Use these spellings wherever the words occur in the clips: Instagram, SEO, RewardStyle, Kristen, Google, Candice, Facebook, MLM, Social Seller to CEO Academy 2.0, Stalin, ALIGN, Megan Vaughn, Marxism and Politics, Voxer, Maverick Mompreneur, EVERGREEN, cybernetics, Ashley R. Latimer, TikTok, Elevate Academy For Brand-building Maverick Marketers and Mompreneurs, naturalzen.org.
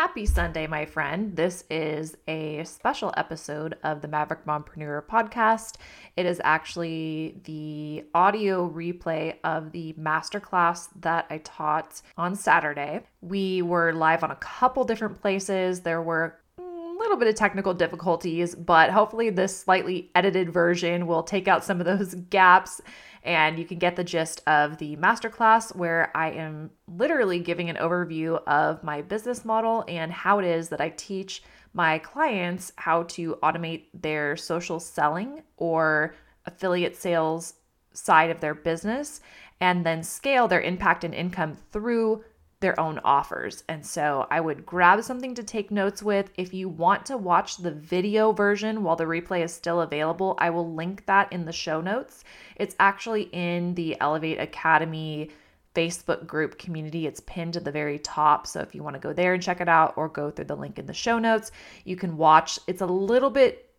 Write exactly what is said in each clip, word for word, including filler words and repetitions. Happy Sunday, my friend. This is a special episode of the Maverick Mompreneur podcast. It is actually the audio replay of the masterclass that I taught on Saturday. We were live on a couple different places. There were little bit of technical difficulties, but hopefully this slightly edited version will take out some of those gaps and you can get the gist of the masterclass where I am literally giving an overview of my business model and how it is that I teach my clients how to automate their social selling or affiliate sales side of their business and then scale their impact and income through their own offers. And so I would grab something to take notes with. If you want to watch the video version while the replay is still available, I will link that in the show notes. It's actually in the Elevate Academy Facebook group community. It's pinned to the very top. So if you want to go there and check it out or go through the link in the show notes, you can watch. It's a little bit,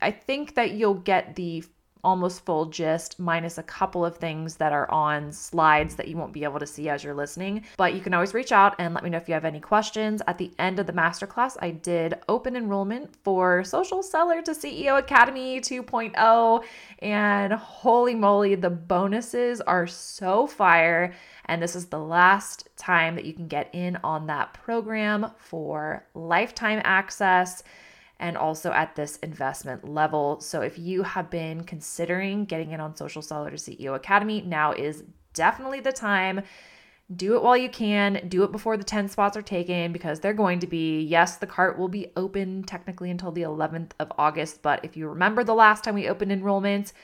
I think that you'll get the almost full gist, minus a couple of things that are on slides that you won't be able to see as you're listening. But you can always reach out and let me know if you have any questions. At the end of the masterclass, I did open enrollment for Social Seller to C E O Academy two point oh. And holy moly, the bonuses are so fire. And this is the last time that you can get in on that program for lifetime access, and also at this investment level. So if you have been considering getting in on Social Seller to C E O Academy, now is definitely the time. Do it while you can. Do it before the ten spots are taken, because they're going to be. Yes, the cart will be open technically until the eleventh of August. But if you remember the last time we opened enrollment,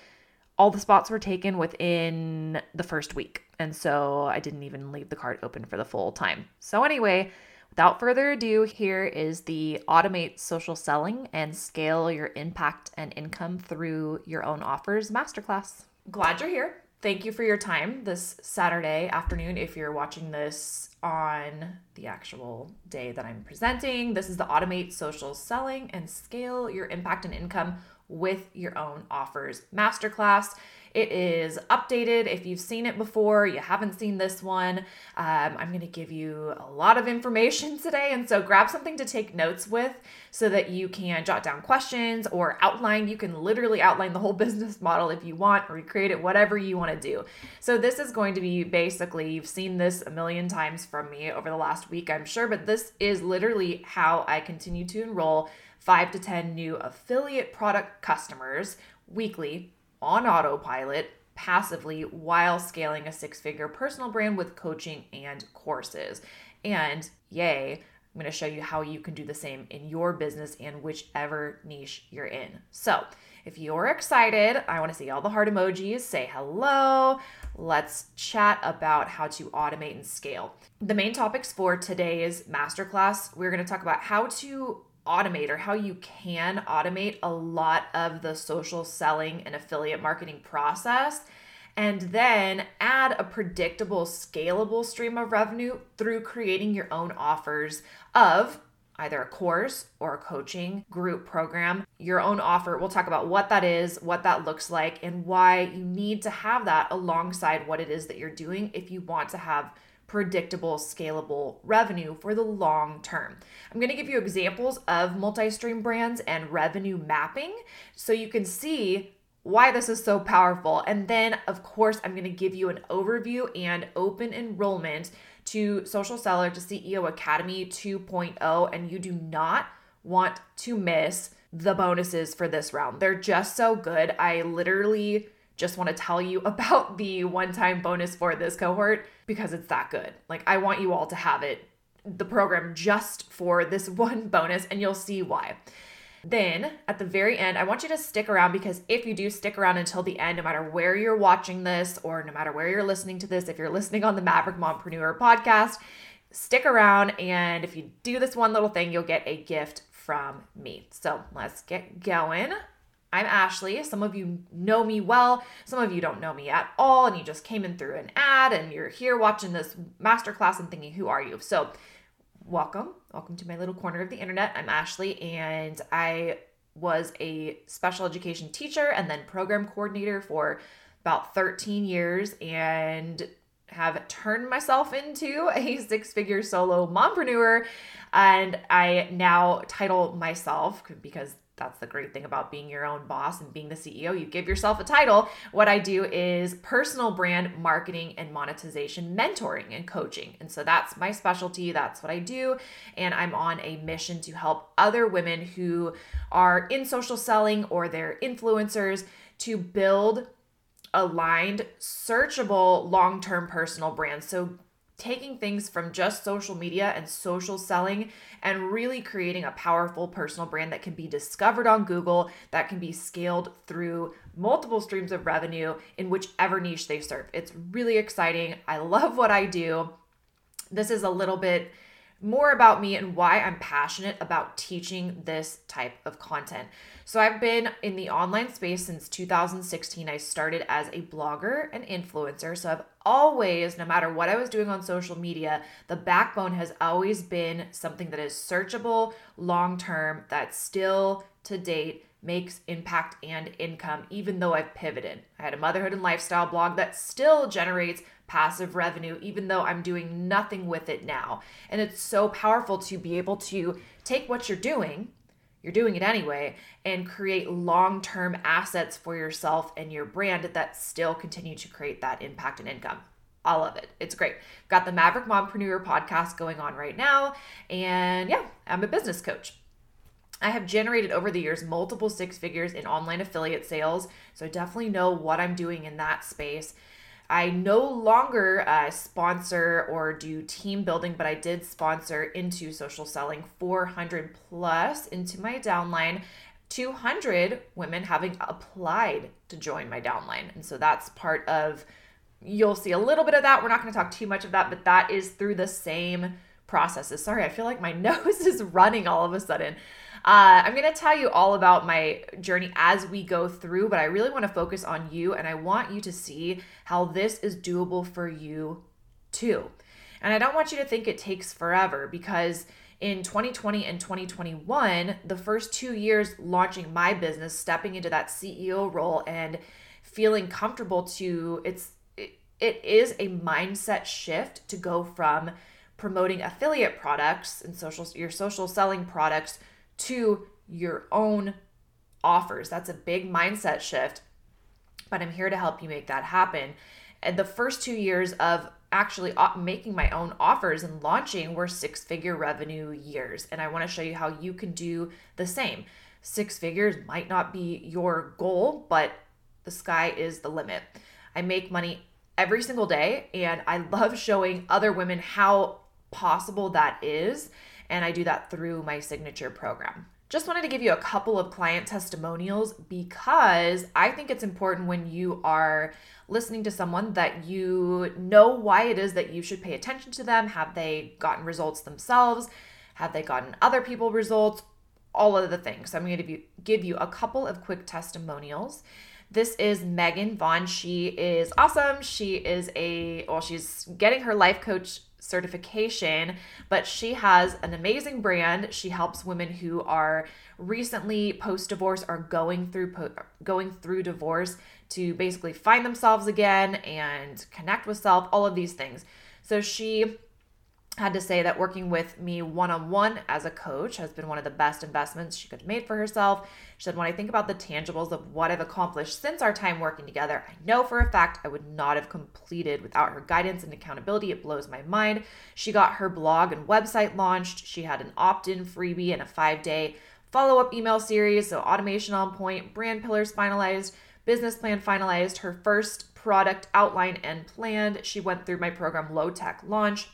all the spots were taken within the first week. And so I didn't even leave the cart open for the full time. So anyway, without further ado, here is the Automate Social Selling and Scale Your Impact and Income Through Your Own Offers masterclass. Glad you're here. Thank you for your time this Saturday afternoon. If you're watching this on the actual day that I'm presenting, this is the Automate Social Selling and Scale Your Impact and Income with Your Own Offers masterclass. It is updated. If you've seen it before, you haven't seen this one, um, I'm going to give you a lot of information today. And so grab something to take notes with so that you can jot down questions or outline. You can literally outline the whole business model if you want, or recreate it, whatever you want to do. So this is going to be basically, you've seen this a million times from me over the last week, I'm sure, but this is literally how I continue to enroll five to ten new affiliate product customers weekly on autopilot passively while scaling a six-figure personal brand with coaching and courses. And yay, I'm going to show you how you can do the same in your business and whichever niche you're in. So if you're excited, I want to see all the heart emojis, say hello. Let's chat about how to automate and scale. The main topics for today's masterclass, we're going to talk about how to automate, or how you can automate, a lot of the social selling and affiliate marketing process, and then add a predictable, scalable stream of revenue through creating your own offers of either a course or a coaching group program. Your own offer, we'll talk about what that is, what that looks like, and why you need to have that alongside what it is that you're doing if you want to have predictable, scalable revenue for the long term. I'm going to give you examples of multi-stream brands and revenue mapping so you can see why this is so powerful. And then, of course, I'm going to give you an overview and open enrollment to Social Seller to C E O Academy two point oh, and you do not want to miss the bonuses for this round. They're just so good. I literally just want to tell you about the one-time bonus for this cohort because it's that good. Like, I want you all to have it, the program, just for this one bonus, and you'll see why. Then at the very end, I want you to stick around, because if you do stick around until the end, no matter where you're watching this or no matter where you're listening to this, if you're listening on the Maverick Mompreneur podcast, stick around. And if you do this one little thing, you'll get a gift from me. So let's get going. I'm Ashley. Some of you know me well, some of you don't know me at all, and you just came in through an ad and you're here watching this masterclass and thinking, who are you? So welcome, welcome to my little corner of the internet. I'm Ashley, and I was a special education teacher and then program coordinator for about thirteen years, and have turned myself into a six-figure solo mompreneur, and I now title myself, because that's the great thing about being your own boss and being the C E O. You give yourself a title. What I do is personal brand marketing and monetization mentoring and coaching. And so that's my specialty. That's what I do. And I'm on a mission to help other women who are in social selling or they're influencers to build aligned, searchable, long-term personal brands. So taking things from just social media and social selling and really creating a powerful personal brand that can be discovered on Google, that can be scaled through multiple streams of revenue in whichever niche they serve. It's really exciting. I love what I do. This is a little bit more about me and why I'm passionate about teaching this type of content. So I've been in the online space since two thousand sixteen. I started as a blogger and influencer. So I've always, no matter what I was doing on social media, the backbone has always been something that is searchable, long-term, that still to date makes impact and income, even though I've pivoted. I had a motherhood and lifestyle blog that still generates passive revenue, even though I'm doing nothing with it now. And it's so powerful to be able to take what you're doing, you're doing it anyway, and create long-term assets for yourself and your brand that still continue to create that impact and income. I love it. It's great. Got the Maverick Mompreneur podcast going on right now. And yeah, I'm a business coach. I have generated over the years multiple six figures in online affiliate sales, so I definitely know what I'm doing in that space. I no longer uh, sponsor or do team building, but I did sponsor into social selling four hundred plus into my downline. two hundred women having applied to join my downline, and so that's part of, you'll see a little bit of that. We're not going to talk too much of that, but that is through the same processes. Sorry, I feel like my nose is running all of a sudden. Uh, I'm going to tell you all about my journey as we go through, but I really want to focus on you, and I want you to see how this is doable for you too. And I don't want you to think it takes forever, because in twenty twenty and twenty twenty-one, the first two years launching my business, stepping into that C E O role and feeling comfortable to, it's it, it is a mindset shift to go from promoting affiliate products and social your social selling products to your own offers. That's a big mindset shift, but I'm here to help you make that happen. And the first two years of actually making my own offers and launching were six-figure revenue years, and I want to show you how you can do the same. Six figures might not be your goal, but the sky is the limit. I make money every single day, and I love showing other women how possible that is. And I do that through my signature program. Just wanted to give you a couple of client testimonials, because I think it's important when you are listening to someone that you know why it is that you should pay attention to them. Have they gotten results themselves? Have they gotten other people results? All of the things. So I'm going to give you a couple of quick testimonials. This is Megan Vaughn. She is awesome. She is a, well, she's getting her life coach certification, but she has an amazing brand. She helps women who are recently post-divorce or going through po- going through divorce to basically find themselves again and connect with self, all of these things. So she had to say that working with me one-on-one as a coach has been one of the best investments she could have made for herself. She said, when I think about the tangibles of what I've accomplished since our time working together, I know for a fact I would not have completed without her guidance and accountability. It blows my mind. She got her blog and website launched. She had an opt-in freebie and a five-day follow-up email series. So automation on point, brand pillars finalized, business plan finalized, her first product outline and planned. She went through my program Low-Tech Launch.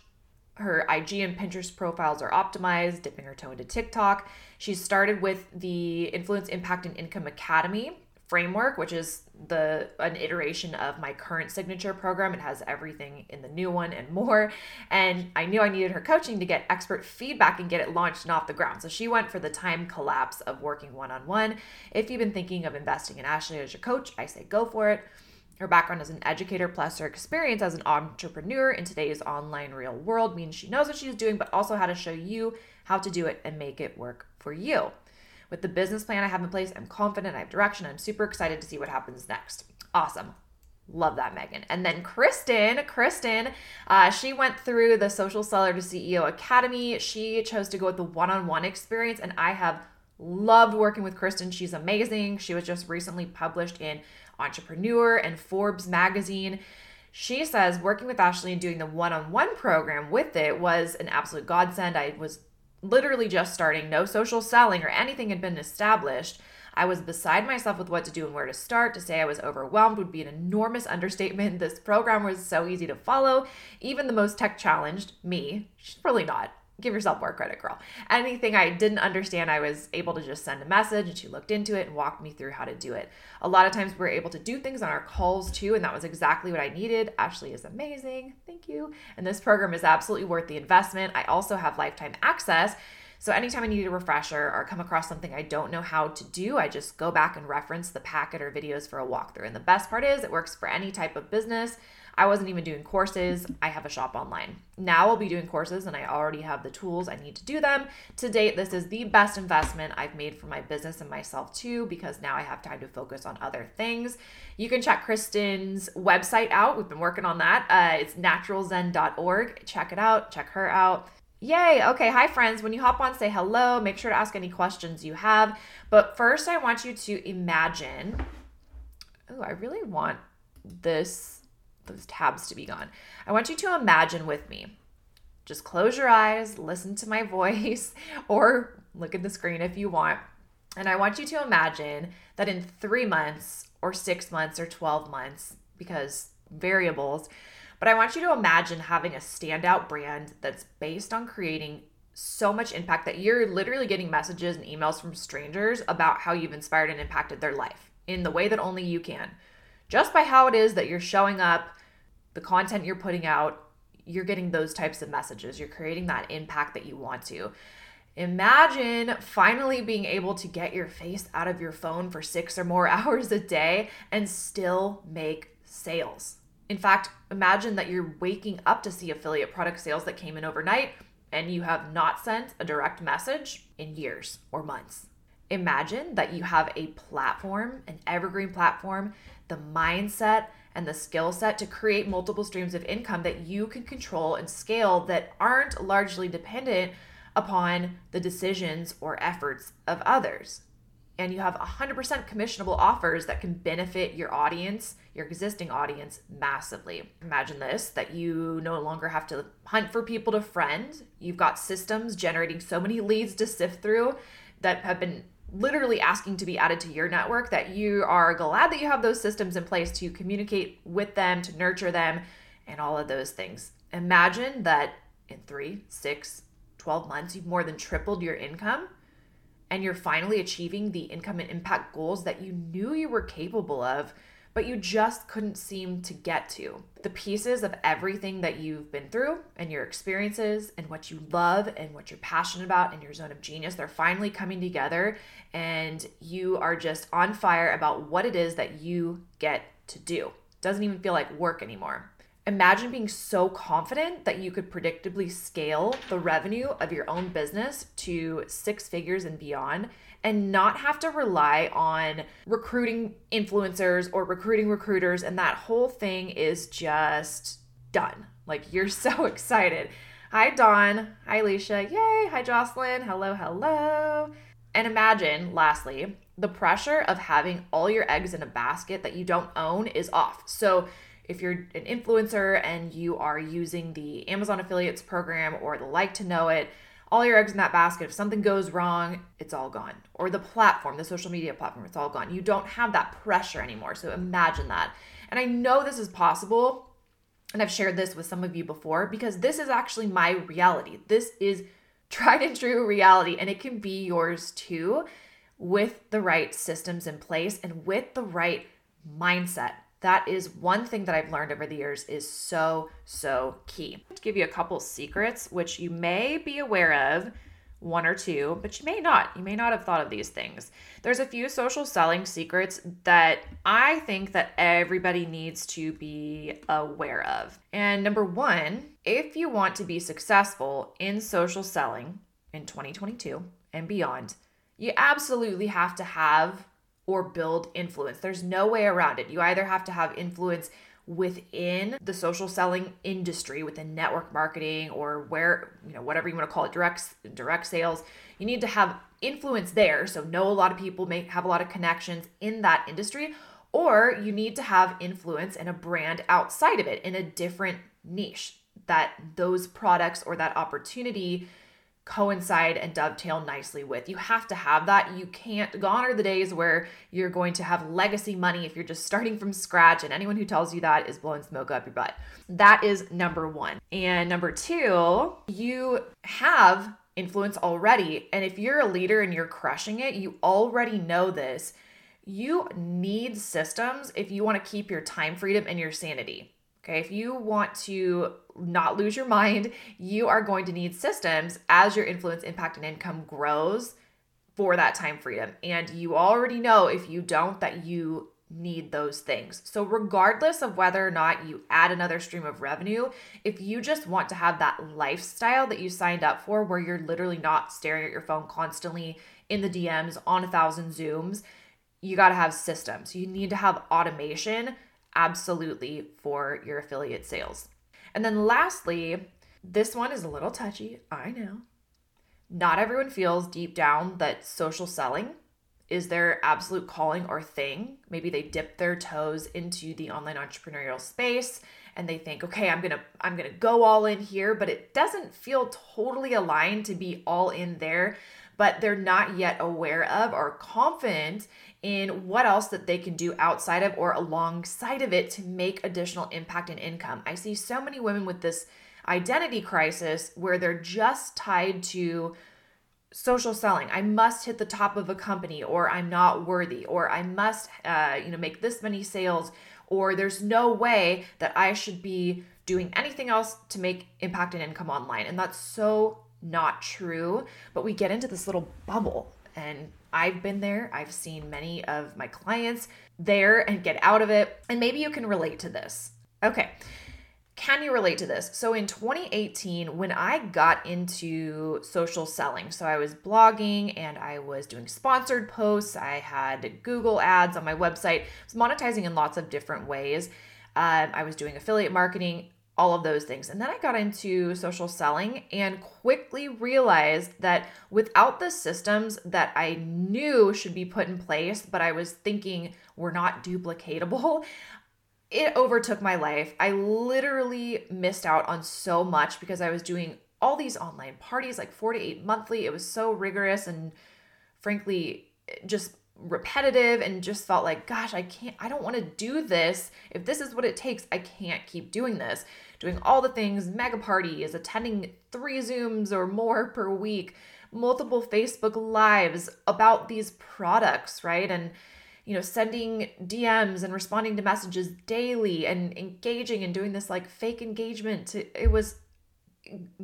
Her I G and Pinterest profiles are optimized, dipping her toe into TikTok. She started with the Influence, Impact, and Income Academy framework, which is the an iteration of my current signature program. It has everything in the new one and more. And I knew I needed her coaching to get expert feedback and get it launched and off the ground. So she went for the time collapse of working one-on-one. If you've been thinking of investing in Ashley as your coach, I say go for it. Her background as an educator plus her experience as an entrepreneur in today's online real world means she knows what she's doing, but also how to show you how to do it and make it work for you. With the business plan I have in place, I'm confident, I have direction, I'm super excited to see what happens next. Awesome. Love that, Megan. And then Kristen, Kristen, uh, she went through the Social Seller to C E O Academy. She chose to go with the one-on-one experience, and I have loved working with Kristen. She's amazing. She was just recently published in Entrepreneur and Forbes magazine. She says working with Ashley and doing the one-on-one program with it was an absolute godsend. I was literally just starting. No social selling or anything had been established. I was beside myself with what to do and where to start. To say I was overwhelmed would be an enormous understatement. This program was so easy to follow. Even the most tech challenged, me, she's probably not. Give yourself more credit, girl. Anything I didn't understand, I was able to just send a message, and she looked into it and walked me through how to do it. A lot of times we were able to do things on our calls too, and that was exactly what I needed. Ashley is amazing. Thank you. And this program is absolutely worth the investment. I also have lifetime access. So anytime I need a refresher or come across something I don't know how to do, I just go back and reference the packet or videos for a walkthrough. And the best part is it works for any type of business. I wasn't even doing courses. I have a shop online. Now I'll be doing courses, and I already have the tools I need to do them. To date, this is the best investment I've made for my business and myself too, because now I have time to focus on other things. You can check Kristen's website out. We've been working on that. Uh, it's natural zen dot org. Check it out. Check her out. Yay. Okay. Hi, friends. When you hop on, say hello. Make sure to ask any questions you have. But first, I want you to imagine. Oh, I really want this, those tabs to be gone. I want you to imagine with me. Just close your eyes, listen to my voice, or look at the screen if you want. And I want you to imagine that in three months or six months or twelve months, because variables, but I want you to imagine having a standout brand that's based on creating so much impact that you're literally getting messages and emails from strangers about how you've inspired and impacted their life in the way that only you can. Just by how it is that you're showing up, the content you're putting out, you're getting those types of messages. You're creating that impact that you want to. Imagine finally being able to get your face out of your phone for six or more hours a day and still make sales. In fact, imagine that you're waking up to see affiliate product sales that came in overnight and you have not sent a direct message in years or months. Imagine that you have a platform, an evergreen platform, the mindset and the skill set to create multiple streams of income that you can control and scale that aren't largely dependent upon the decisions or efforts of others. And you have one hundred percent commissionable offers that can benefit your audience, your existing audience, massively. Imagine this, that you no longer have to hunt for people to friend. You've got systems generating so many leads to sift through that have been literally asking to be added to your network that you are glad that you have those systems in place to communicate with them, to nurture them, and all of those things. Imagine that in three, six, twelve months, you've more than tripled your income, and you're finally achieving the income and impact goals that you knew you were capable of, but you just couldn't seem to get to. The pieces of everything that you've been through and your experiences and what you love and what you're passionate about and your zone of genius, they're finally coming together, and you are just on fire about what it is that you get to do. It doesn't even feel like work anymore. Imagine being so confident that you could predictably scale the revenue of your own business to six figures and beyond and not have to rely on recruiting influencers or recruiting recruiters, and that whole thing is just done. Like, you're so excited. Hi, Dawn. Hi, Alicia. Yay. Hi, Jocelyn. Hello, hello. And imagine, lastly, the pressure of having all your eggs in a basket that you don't own is off. So if you're an influencer and you are using the Amazon Affiliates program or the Like to Know It, all your eggs in that basket, if something goes wrong, it's all gone. Or the platform, the social media platform, it's all gone. You don't have that pressure anymore. So imagine that. And I know this is possible, and I've shared this with some of you before, because this is actually my reality. This is tried and true reality, and it can be yours too, with the right systems in place and with the right mindset. That is one thing that I've learned over the years is so, so key. To give you a couple secrets, which you may be aware of, one or two, but you may not. You may not have thought of these things. There's a few social selling secrets that I think that everybody needs to be aware of. And number one, if you want to be successful in social selling in twenty twenty-two and beyond, you absolutely have to have or build influence. There's no way around it. You either have to have influence within the social selling industry, within network marketing, or where, you know, whatever you want to call it, direct direct sales. You need to have influence there. So know a lot of people, make have a lot of connections in that industry, or you need to have influence and a brand outside of it in a different niche that those products or that opportunity coincide and dovetail nicely with. You have to have that. You can't, gone are the days where you're going to have legacy money if you're just starting from scratch, and anyone who tells you that is blowing smoke up your butt. That is number one. And number two, you have influence already. And if you're a leader and you're crushing it, you already know this. You need systems if you want to keep your time freedom and your sanity. Okay, if you want to not lose your mind, you are going to need systems as your influence, impact, and income grows for that time freedom. And you already know if you don't that you need those things. So regardless of whether or not you add another stream of revenue, if you just want to have that lifestyle that you signed up for where you're literally not staring at your phone constantly in the D Ms on a thousand Zooms, you got to have systems. You need to have automation. Absolutely, for your affiliate sales. And then lastly, this one is a little touchy. I know. Not everyone feels deep down that social selling is their absolute calling or thing. Maybe they dip their toes into the online entrepreneurial space and they think, okay, I'm going to, I'm going to go all in here, but it doesn't feel totally aligned to be all in there, but they're not yet aware of or confident in what else that they can do outside of or alongside of it to make additional impact and income. I see so many women with this identity crisis where they're just tied to social selling. I must hit the top of a company, or I'm not worthy, or I must uh, you know, make this many sales, or there's no way that I should be doing anything else to make impact and income online. And that's so not true, but we get into this little bubble, and I've been there. I've seen many of my clients there and get out of it. And maybe you can relate to this. Okay. Can you relate to this? So in twenty eighteen, when I got into social selling, so I was blogging and I was doing sponsored posts. I had Google ads on my website. I was monetizing in lots of different ways. Um, I was doing affiliate marketing, all of those things. And then I got into social selling and quickly realized that without the systems that I knew should be put in place, but I was thinking were not duplicatable, it overtook my life. I literally missed out on so much because I was doing all these online parties, like four to eight monthly. It was so rigorous and frankly, just repetitive, and just felt like, gosh, I can't, I don't want to do this. If this is what it takes, I can't keep doing this. Doing all the things, mega parties, attending three Zooms or more per week, multiple Facebook lives about these products, right? And, you know, sending D Ms and responding to messages daily and engaging and doing this like fake engagement. It was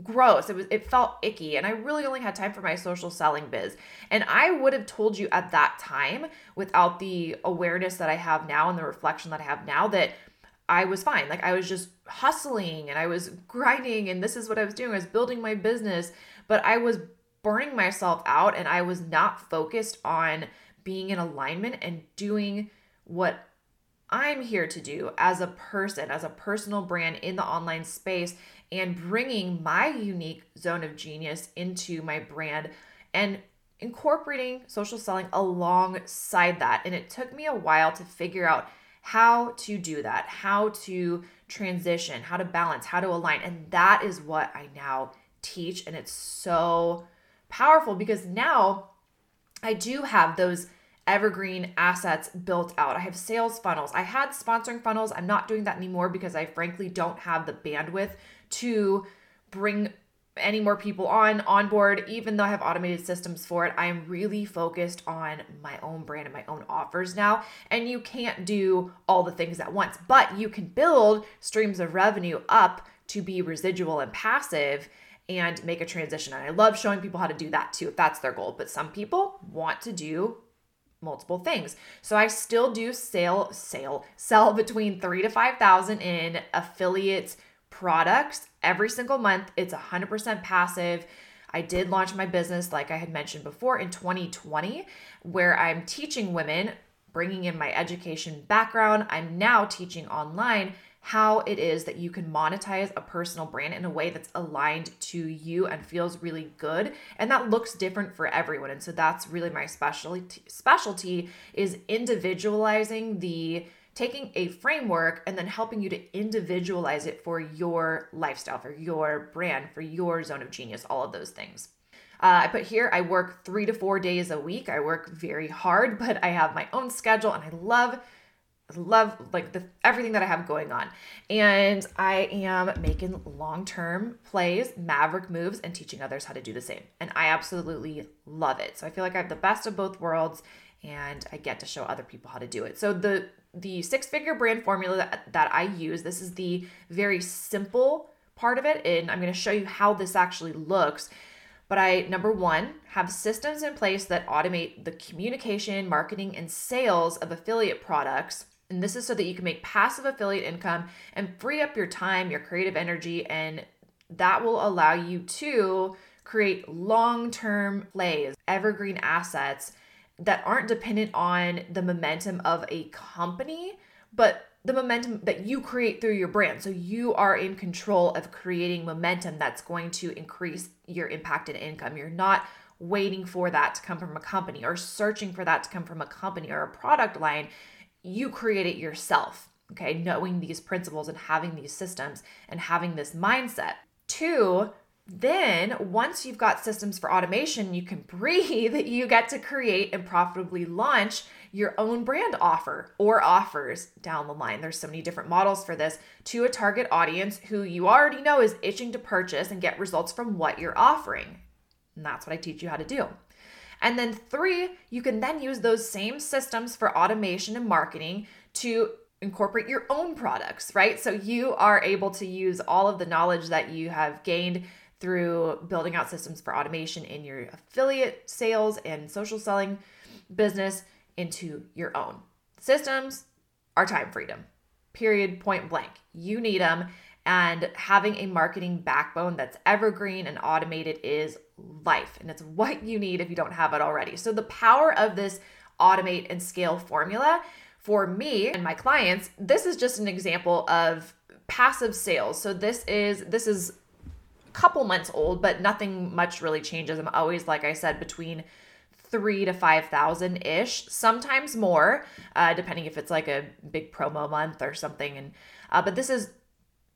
gross. It was, it felt icky. And I really only had time for my social selling biz. And I would have told you at that time, without the awareness that I have now and the reflection that I have now, that I was fine. Like I was just hustling and I was grinding and this is what I was doing. I was building my business, but I was burning myself out and I was not focused on being in alignment and doing what I'm here to do as a person, as a personal brand in the online space, and bringing my unique zone of genius into my brand and incorporating social selling alongside that. And it took me a while to figure out how to do that, how to transition, how to balance, how to align. And that is what I now teach. And it's so powerful because now I do have those evergreen assets built out. I have sales funnels. I had sponsoring funnels. I'm not doing that anymore because I frankly don't have the bandwidth to bring any more people on, on board, even though I have automated systems for it. I am really focused on my own brand and my own offers now. And you can't do all the things at once, but you can build streams of revenue up to be residual and passive and make a transition. And I love showing people how to do that too, if that's their goal. But some people want to do multiple things. So I still do sale, sale, sell between three to five thousand in affiliate products every single month. It's one hundred percent passive. I did launch my business, like I had mentioned before, in twenty twenty, where I'm teaching women bringing in my education background, I'm now teaching online how it is that you can monetize a personal brand in a way that's aligned to you and feels really good. And that looks different for everyone. And so that's really my specialty specialty is individualizing the, taking a framework and then helping you to individualize it for your lifestyle, for your brand, for your zone of genius, all of those things. Uh, I put here, I work three to four days a week. I work very hard, but I have my own schedule and I love love like the everything that I have going on. And I am making long-term plays, maverick moves, and teaching others how to do the same. And I absolutely love it. So I feel like I have the best of both worlds and I get to show other people how to do it. So the the six-figure brand formula that, that I use, this is the very simple part of it. And I'm going to show you how this actually looks. But I, number one, have systems in place that automate the communication, marketing, and sales of affiliate products. And this is so that you can make passive affiliate income and free up your time, your creative energy, and that will allow you to create long-term plays, evergreen assets that aren't dependent on the momentum of a company, but the momentum that you create through your brand. So you are in control of creating momentum that's going to increase your impact and income. You're not waiting for that to come from a company or searching for that to come from a company or a product line. You create it yourself, okay? Knowing these principles and having these systems and having this mindset. Two, then once you've got systems for automation, you can breathe, you get to create and profitably launch your own brand offer or offers down the line. There's so many different models for this to a target audience who you already know is itching to purchase and get results from what you're offering. And that's what I teach you how to do. And then three, you can then use those same systems for automation and marketing to incorporate your own products, right? So you are able to use all of the knowledge that you have gained through building out systems for automation in your affiliate sales and social selling business into your own. Systems are time freedom, period, point blank. You need them. And having a marketing backbone that's evergreen and automated is life. And it's what you need if you don't have it already. So the power of this automate and scale formula for me and my clients, this is just an example of passive sales. So this is, this is, couple months old, but nothing much really changes. I'm always, like I said, between three to five thousand ish, sometimes more, uh, depending if it's like a big promo month or something. And, uh, but this is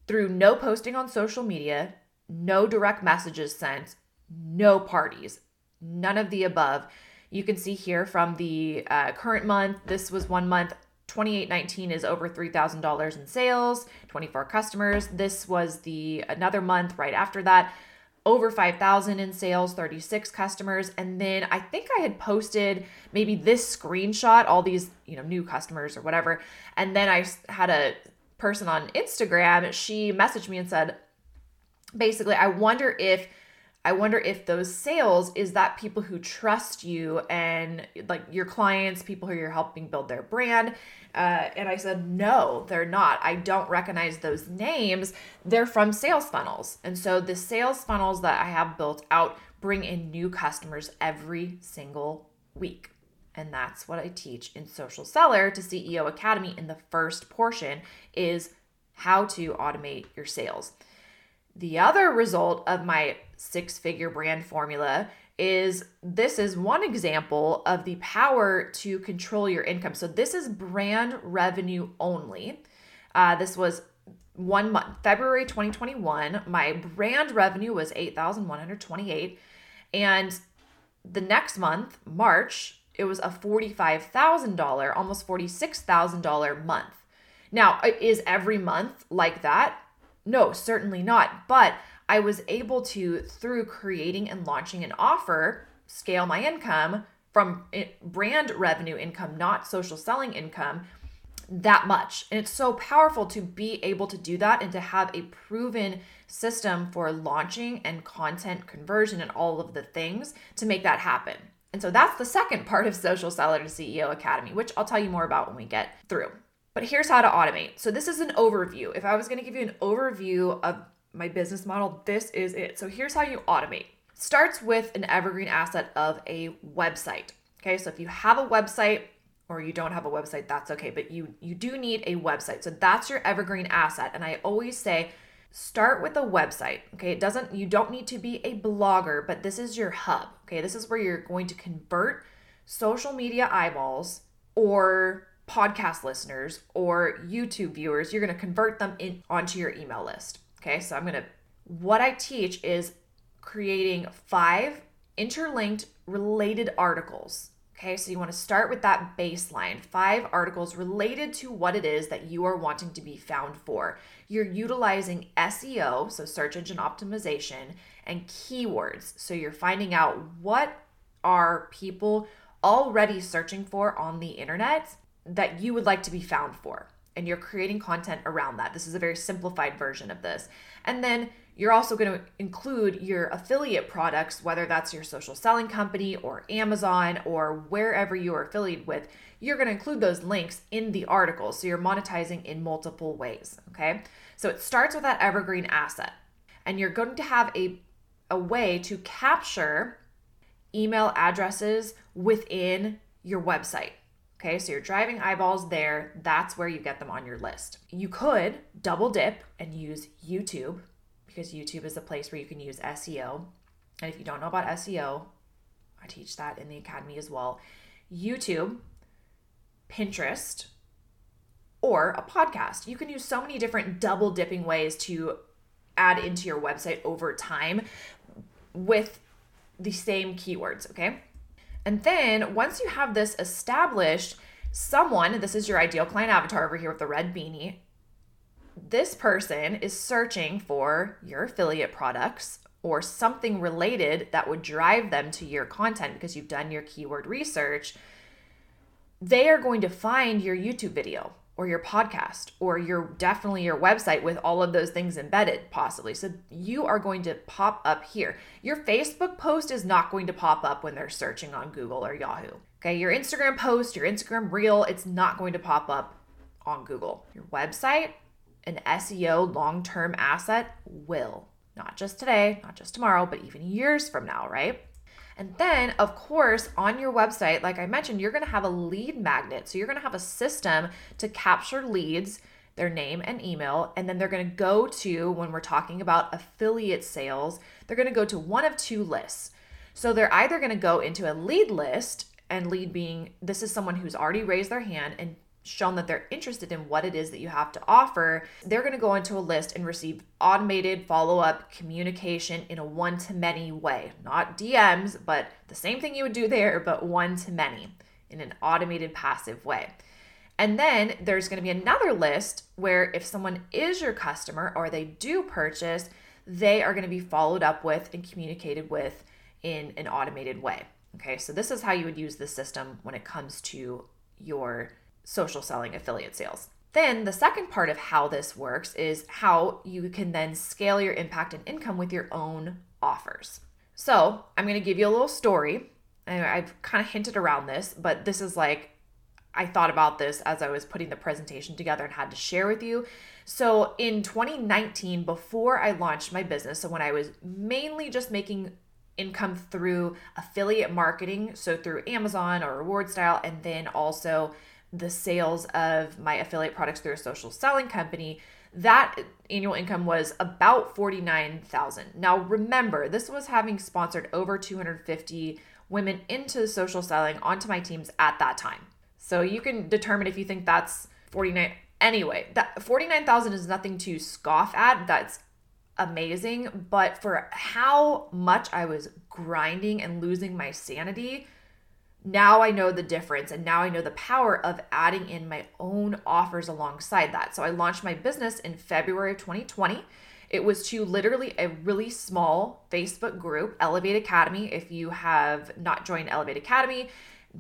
through no posting on social media, no direct messages sent, no parties, none of the above. You can see here from the uh, current month, this was one month, twenty-eight nineteen is over three thousand dollars in sales, twenty-four customers. This was the another month right after that, over five thousand in sales, thirty-six customers. And then I think I had posted maybe this screenshot, all these, you know, new customers or whatever. And then I had a person on Instagram, she messaged me and said, basically, I wonder if I wonder if those sales is that people who trust you and like your clients, people who you're helping build their brand. Uh, and I said, no, they're not. I don't recognize those names. They're from sales funnels. And so the sales funnels that I have built out bring in new customers every single week. And that's what I teach in Social Seller to C E O Academy in the first portion is how to automate your sales. The other result of my six-figure brand formula is this is one example of the power to control your income. So this is brand revenue only. Uh, this was one month, February twenty twenty-one. My brand revenue was eight thousand one hundred twenty-eight dollars. And the next month, March, it was a forty-five thousand dollars, almost forty-six thousand dollars month. Now, is every month like that? No, certainly not. But I was able to, through creating and launching an offer, scale my income from brand revenue income, not social selling income, that much. And it's so powerful to be able to do that and to have a proven system for launching and content conversion and all of the things to make that happen. And so that's the second part of Social Seller to C E O Academy, which I'll tell you more about when we get through. But here's how to automate. So this is an overview. If I was going to give you an overview of my business model, this is it. So here's how you automate. Starts with an evergreen asset of a website. Okay, so if you have a website, or you don't have a website, that's okay. But you you do need a website. So that's your evergreen asset. And I always say, start with a website. Okay. It doesn't, you don't need to be a blogger, but this is your hub. Okay. This is where you're going to convert social media eyeballs or podcast listeners or YouTube viewers. You're going to convert them in onto your email list. Okay. So I'm going to, what I teach is creating five interlinked related articles. Okay. So you want to start with that baseline, five articles related to what it is that you are wanting to be found for. You're utilizing S E O, so search engine optimization, and keywords. So you're finding out what are people already searching for on the internet that you would like to be found for. And you're creating content around that. This is a very simplified version of this. And then you're also going to include your affiliate products, whether that's your social selling company or Amazon or wherever you are affiliated with. You're going to include those links in the article. So you're monetizing in multiple ways. Okay. So it starts with that evergreen asset, and you're going to have a, a way to capture email addresses within your website. Okay, so you're driving eyeballs there. That's where you get them on your list. You could double dip and use YouTube, because YouTube is a place where you can use S E O. And if you don't know about S E O, I teach that in the academy as well. YouTube, Pinterest, or a podcast. You can use so many different double dipping ways to add into your website over time with the same keywords, okay? And then once you have this established, someone, this is your ideal client avatar over here with the red beanie, this person is searching for your affiliate products or something related that would drive them to your content because you've done your keyword research. They are going to find your YouTube video or your podcast or your definitely your website with all of those things embedded possibly. So you are going to pop up here. Your Facebook post is not going to pop up when they're searching on Google or Yahoo. Okay, your Instagram post, your Instagram reel, it's not going to pop up on Google. Your website, an S E O long-term asset, will. Not just today, not just tomorrow, but even years from now, right? And then, of course, on your website, like I mentioned, you're going to have a lead magnet. So you're going to have a system to capture leads, their name and email, and then they're going to go to, when we're talking about affiliate sales, they're going to go to one of two lists. So they're either going to go into a lead list, and lead being, this is someone who's already raised their hand and shown that they're interested in what it is that you have to offer. They're going to go into a list and receive automated follow-up communication in a one-to-many way, not D Ms, but the same thing you would do there, but one-to-many in an automated passive way. And then there's going to be another list where if someone is your customer or they do purchase, they are going to be followed up with and communicated with in an automated way. Okay, so this is how you would use this system when it comes to your social selling affiliate sales. Then the second part of how this works is how you can then scale your impact and income with your own offers. So I'm going to give you a little story, and I've kind of hinted around this, but this is like, I thought about this as I was putting the presentation together and had to share with you. So in twenty nineteen, before I launched my business, so when I was mainly just making income through affiliate marketing, so through Amazon or RewardStyle, and then also the sales of my affiliate products through a social selling company, that annual income was about forty-nine thousand dollars. Now remember, this was having sponsored over two hundred fifty women into social selling onto my teams at that time. So you can determine if you think that's forty-nine. Anyway, that forty-nine thousand dollars is nothing to scoff at. That's amazing. But for how much I was grinding and losing my sanity, now I know the difference, and now I know the power of adding in my own offers alongside that. So I launched my business in February of twenty twenty. It was to literally a really small Facebook group, Elevate Academy. If you have not joined Elevate Academy,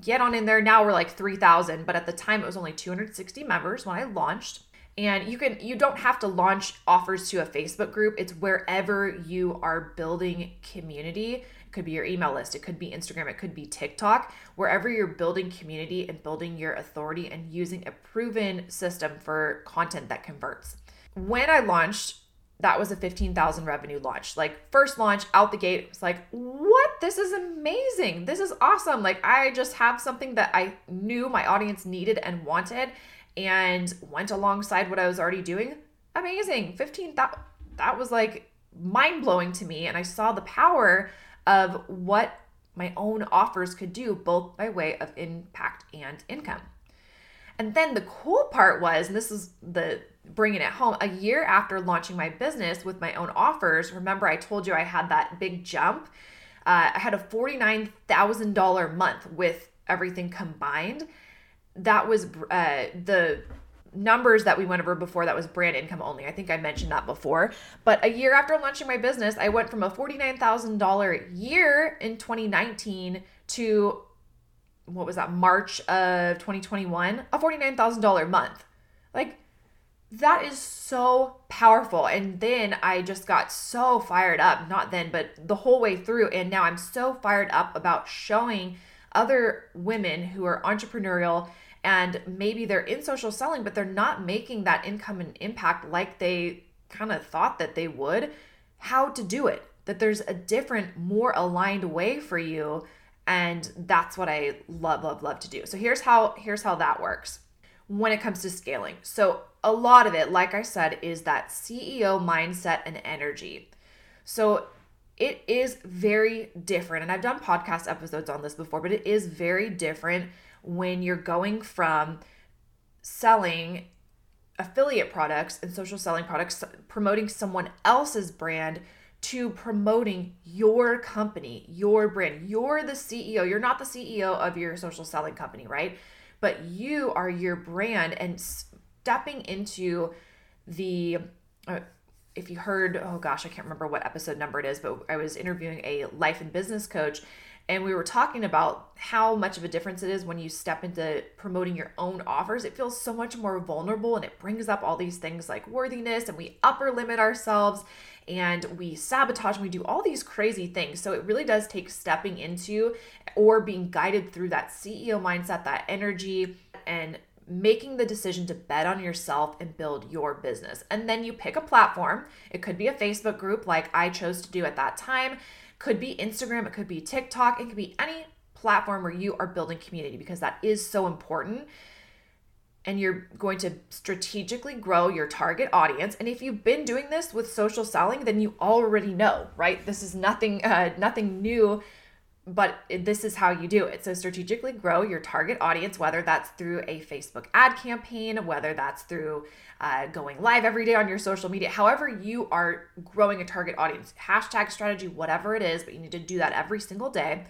get on in there. Now we're like three thousand, but at the time it was only two hundred sixty members when I launched. And you can, you don't have to launch offers to a Facebook group. It's wherever you are building community. It could be your email list. It could be Instagram. It could be TikTok. Wherever you're building community and building your authority and using a proven system for content that converts. When I launched that was a fifteen thousand revenue launch. Like, first launch out the gate, it was like, what? This is amazing. This is awesome. Like, I just have something that I knew my audience needed and wanted and went alongside what I was already doing. Amazing. fifteen thousand, that, that was like mind blowing to me. And I saw the power of what my own offers could do, both by way of impact and income. And then the cool part was, and this is the bringing it home, a year after launching my business with my own offers, remember I told you I had that big jump. Uh, I had a forty-nine thousand dollars month with everything combined. That was uh, the numbers that we went over before. That was brand income only. I think I mentioned that before. But a year after launching my business, I went from a forty-nine thousand dollars year in twenty nineteen to, what was that, March of twenty twenty-one, a forty-nine thousand dollars month. Like, that is so powerful. And then I just got so fired up, not then, but the whole way through. And now I'm so fired up about showing other women who are entrepreneurial and maybe they're in social selling, but they're not making that income and impact like they kind of thought that they would, how to do it, that there's a different, more aligned way for you. And that's what I love, love, love to do. So here's how, here's how that works when it comes to scaling. So a lot of it, like I said, is that C E O mindset and energy. So it is very different. And I've done podcast episodes on this before, but it is very different when you're going from selling affiliate products and social selling products, promoting someone else's brand, to promoting your company, your brand. You're the C E O. You're not the C E O of your social selling company, right? But you are your brand, and stepping into the, uh, if you heard, oh gosh, I can't remember what episode number it is, but I was interviewing a life and business coach, and we were talking about how much of a difference it is when you step into promoting your own offers. It feels so much more vulnerable, and it brings up all these things like worthiness, and we upper limit ourselves and we sabotage and we do all these crazy things. So it really does take stepping into or being guided through that C E O mindset, that energy, and making the decision to bet on yourself and build your business. And then you pick a platform. It could be a Facebook group like I chose to do at that time. Could be Instagram, it could be TikTok, it could be any platform where you are building community, because that is so important. And you're going to strategically grow your target audience. And if you've been doing this with social selling, then you already know, right? This is nothing, uh, nothing new, but this is how you do it. So strategically grow your target audience, whether that's through a Facebook ad campaign, whether that's through uh, going live every day on your social media, however you are growing a target audience, hashtag strategy, whatever it is, but you need to do that every single day.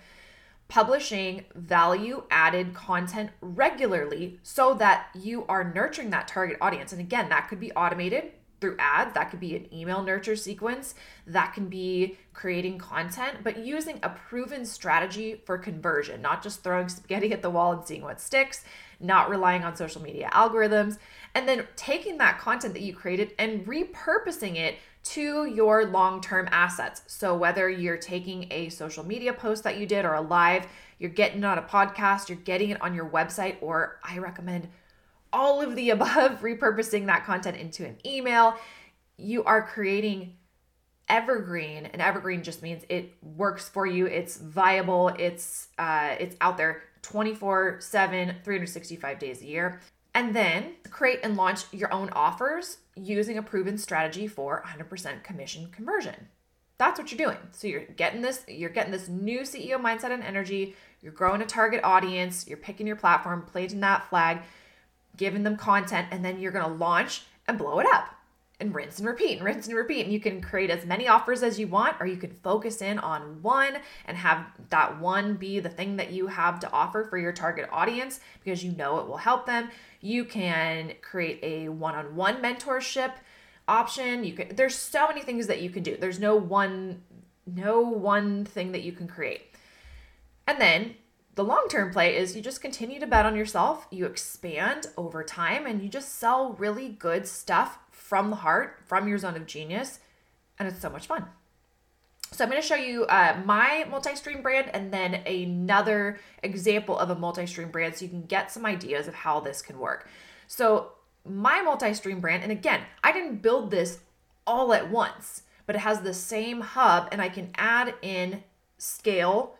Publishing value added content regularly so that you are nurturing that target audience. And again, that could be automated through ads, that could be an email nurture sequence, that can be creating content, but using a proven strategy for conversion, not just throwing spaghetti at the wall and seeing what sticks, not relying on social media algorithms, and then taking that content that you created and repurposing it to your long-term assets. So whether you're taking a social media post that you did or a live, you're getting it on a podcast, you're getting it on your website, or I recommend all of the above, repurposing that content into an email, you are creating evergreen. And evergreen just means it works for you. It's viable. It's, uh, it's out there twenty-four seven, three hundred sixty-five days a year. And then create and launch your own offers using a proven strategy for one hundred percent commission conversion. That's what you're doing. So you're getting this, you're getting this new C E O mindset and energy. You're growing a target audience. You're picking your platform, planting that flag, giving them content, and then you're going to launch and blow it up and rinse and repeat and rinse and repeat. And you can create as many offers as you want, or you can focus in on one and have that one be the thing that you have to offer for your target audience because you know it will help them. You can create a one-on-one mentorship option. You can, there's so many things that you can do. There's no one, no one thing that you can create. And then the long-term play is you just continue to bet on yourself, you expand over time, and you just sell really good stuff from the heart, from your zone of genius, and it's so much fun. So I'm going to show you uh, my multi-stream brand and then another example of a multi-stream brand so you can get some ideas of how this can work. So my multi-stream brand, and again, I didn't build this all at once, but it has the same hub, and I can add in scale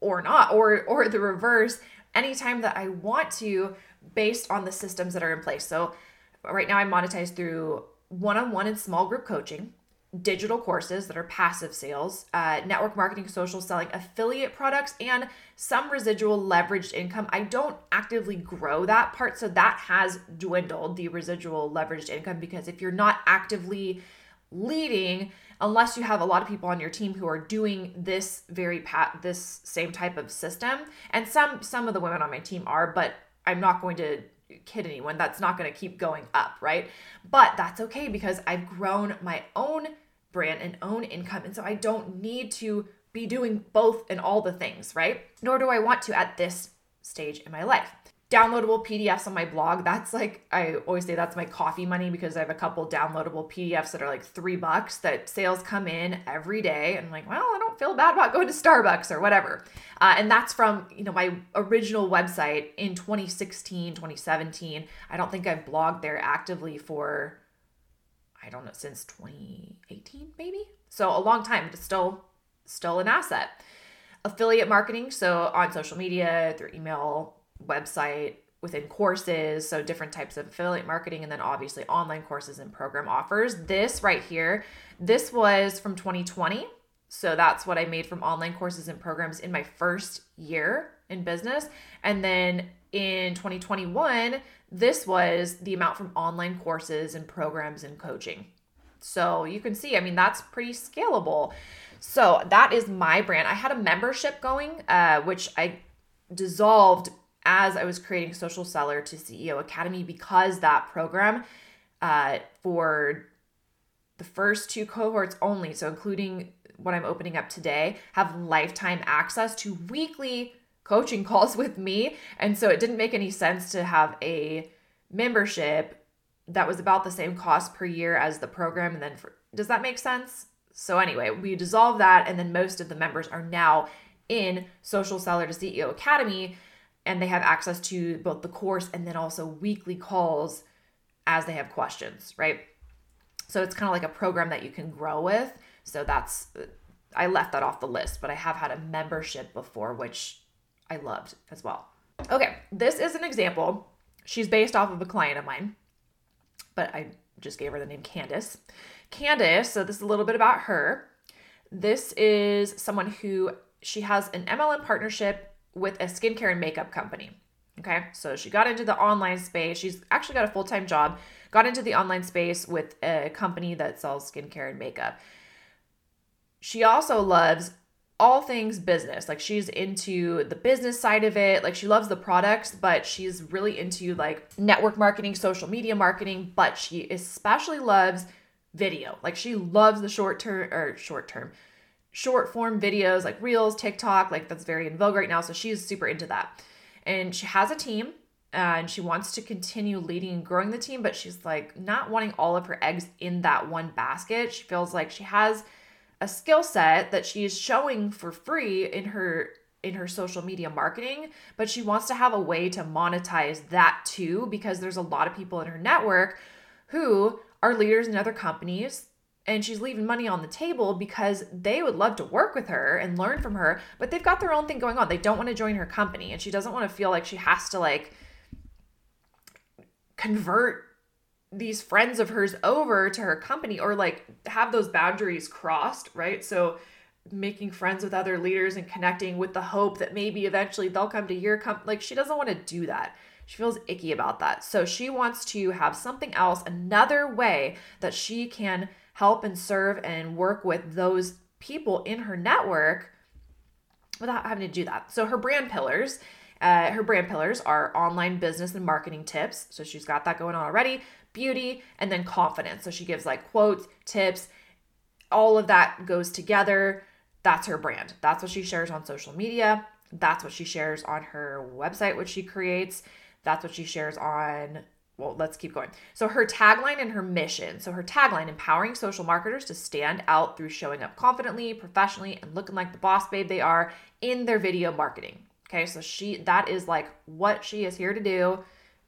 or not, or, or the reverse anytime that I want to based on the systems that are in place. So right now I monetize through one-on-one and small group coaching, digital courses that are passive sales, uh, network marketing, social selling, affiliate products, and some residual leveraged income. I don't actively grow that part, so that has dwindled, the residual leveraged income, because if you're not actively leading, unless you have a lot of people on your team who are doing this very pa- this same type of system, and some some of the women on my team are, but I'm not going to kid anyone, that's not going to keep going up, right? But that's okay, because I've grown my own brand and own income. And so I don't need to be doing both and all the things, right? Nor do I want to at this stage in my life. Downloadable P D Fs on my blog. That's like, I always say that's my coffee money, because I have a couple downloadable P D Fs that are like three bucks that sales come in every day. And I'm like, well, I don't feel bad about going to Starbucks or whatever. Uh, and that's from, you know, my original website in twenty sixteen, twenty seventeen. I don't think I've blogged there actively for, I don't know, since twenty eighteen maybe. So a long time, but still, still an asset. Affiliate marketing. So on social media, through email, website, within courses, so different types of affiliate marketing, and then obviously online courses and program offers. This right here, this was from twenty twenty. So that's what I made from online courses and programs in my first year in business. And then in twenty twenty-one, this was the amount from online courses and programs and coaching. So you can see, I mean, that's pretty scalable. So that is my brand. I had a membership going, uh, which I dissolved as I was creating Social Seller to C E O Academy, because that program uh, for the first two cohorts only, so including what I'm opening up today, have lifetime access to weekly coaching calls with me. And so it didn't make any sense to have a membership that was about the same cost per year as the program. And then for, does that make sense? So anyway, we dissolved that. And then most of the members are now in Social Seller to C E O Academy, and they have access to both the course and then also weekly calls as they have questions, right? So it's kind of like a program that you can grow with. So that's, I left that off the list, but I have had a membership before, which I loved as well. Okay, this is an example. She's based off of a client of mine, but I just gave her the name Candice. Candice, so this is a little bit about her. This is someone who, she has an M L M partnership with a skincare and makeup company. Okay. So she got into the online space. She's actually got a full-time job, got into the online space with a company that sells skincare and makeup. She also loves all things business. Like, she's into the business side of it. Like, she loves the products, but she's really into like network marketing, social media marketing, but she especially loves video. Like, she loves the short term or short term, short form videos like Reels, TikTok, like that's very in vogue right now. So she's super into that. And she has a team and she wants to continue leading and growing the team, but she's like not wanting all of her eggs in that one basket. She feels like she has a skill set that she is showing for free in her in her social media marketing, but she wants to have a way to monetize that too, because there's a lot of people in her network who are leaders in other companies. And she's leaving money on the table because they would love to work with her and learn from her, but they've got their own thing going on. They don't want to join her company, and she doesn't want to feel like she has to like convert these friends of hers over to her company or like have those boundaries crossed, right? So making friends with other leaders and connecting with the hope that maybe eventually they'll come to your company. Like, she doesn't want to do that. She feels icky about that. So she wants to have something else, another way that she can help and serve and work with those people in her network without having to do that. So her brand pillars, uh, her brand pillars are online business and marketing tips. So she's got that going on already, beauty, and then confidence. So she gives like quotes, tips, all of that goes together. That's her brand. That's what she shares on social media. That's what she shares on her website, which she creates. That's what she shares on Well, let's keep going. So her tagline and her mission. So her tagline, empowering social marketers to stand out through showing up confidently, professionally, and looking like the boss babe they are in their video marketing. Okay. So she, that is like what she is here to do.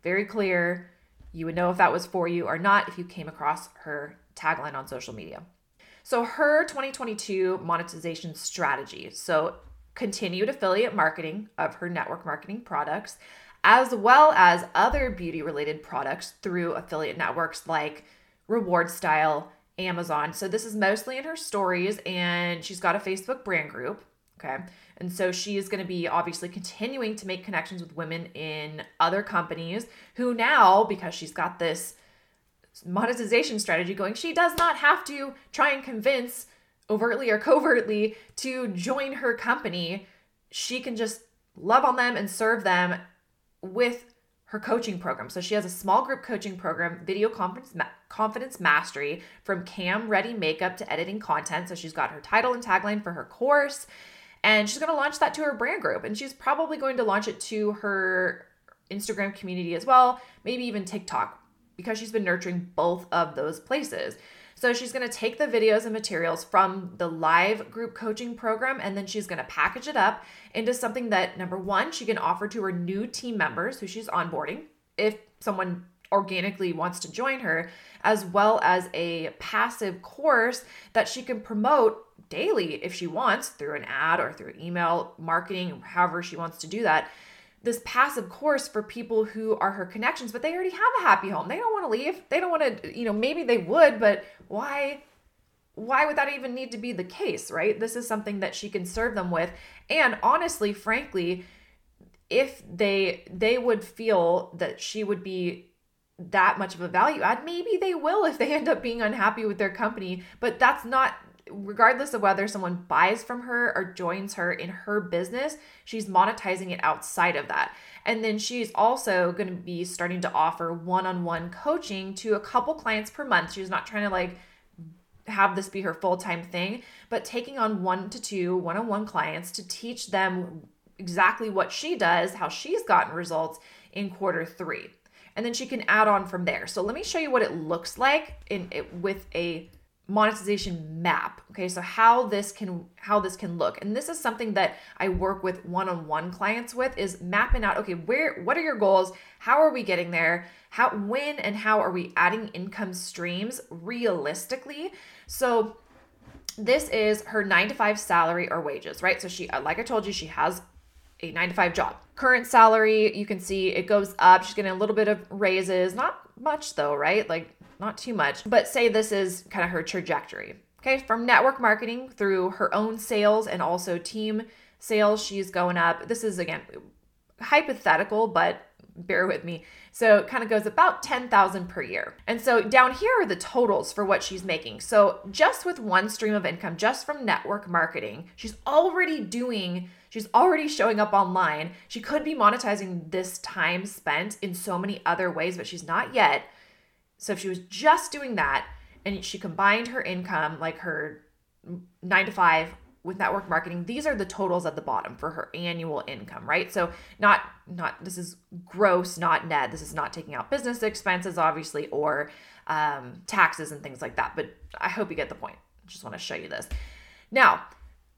Very clear. You would know if that was for you or not if you came across her tagline on social media. So her twenty twenty-two monetization strategy. So continued affiliate marketing of her network marketing products, as well as other beauty related products through affiliate networks like RewardStyle, Amazon. So this is mostly in her stories, and she's got a Facebook brand group. Okay. And so she is going to be obviously continuing to make connections with women in other companies who now, because she's got this monetization strategy going, she does not have to try and convince overtly or covertly to join her company. She can just love on them and serve them with her coaching program. So she has a small group coaching program, video conference, ma- confidence mastery, from cam ready makeup to editing content. So she's got her title and tagline for her course, and she's going to launch that to her brand group. And she's probably going to launch it to her Instagram community as well, maybe even TikTok, because she's been nurturing both of those places. So she's going to take the videos and materials from the live group coaching program, and then she's going to package it up into something that, number one, she can offer to her new team members who she's onboarding, if someone organically wants to join her, as well as a passive course that she can promote daily if she wants, through an ad or through email marketing, however she wants to do that. This passive course for people who are her connections, but they already have a happy home. They don't want to leave. They don't want to, you know, maybe they would, but why, why would that even need to be the case, right? This is something that she can serve them with. And honestly, frankly, if they, they would feel that she would be that much of a value add, maybe they will if they end up being unhappy with their company, but that's not, regardless of whether someone buys from her or joins her in her business, she's monetizing it outside of that. And then she's also going to be starting to offer one-on-one coaching to a couple clients per month. She's not trying to like have this be her full-time thing, but taking on one to two one-on-one clients to teach them exactly what she does, how she's gotten results in quarter three. And then she can add on from there. So let me show you what it looks like in it with a monetization map. Okay. So how this can, how this can look. And this is something that I work with one-on-one clients with, is mapping out, okay, where, what are your goals? How are we getting there? How, when, and how are we adding income streams realistically? So this is her nine to five salary or wages, right? So she, like I told you, she has a nine to five job. Current salary, you can see it goes up. She's getting a little bit of raises, not much though, right? Like not too much, but say this is kind of her trajectory. Okay. From network marketing through her own sales and also team sales, she's going up. This is again, hypothetical, but bear with me. So it kind of goes about ten thousand per year. And so down here are the totals for what she's making. So just with one stream of income, just from network marketing, she's already doing, she's already showing up online. She could be monetizing this time spent in so many other ways, but she's not yet. So if she was just doing that and she combined her income, like her nine to five with network marketing, these are the totals at the bottom for her annual income, right? So not, not, this is gross, not net. This is not taking out business expenses, obviously, or um, taxes and things like that. But I hope you get the point. I just want to show you this. Now,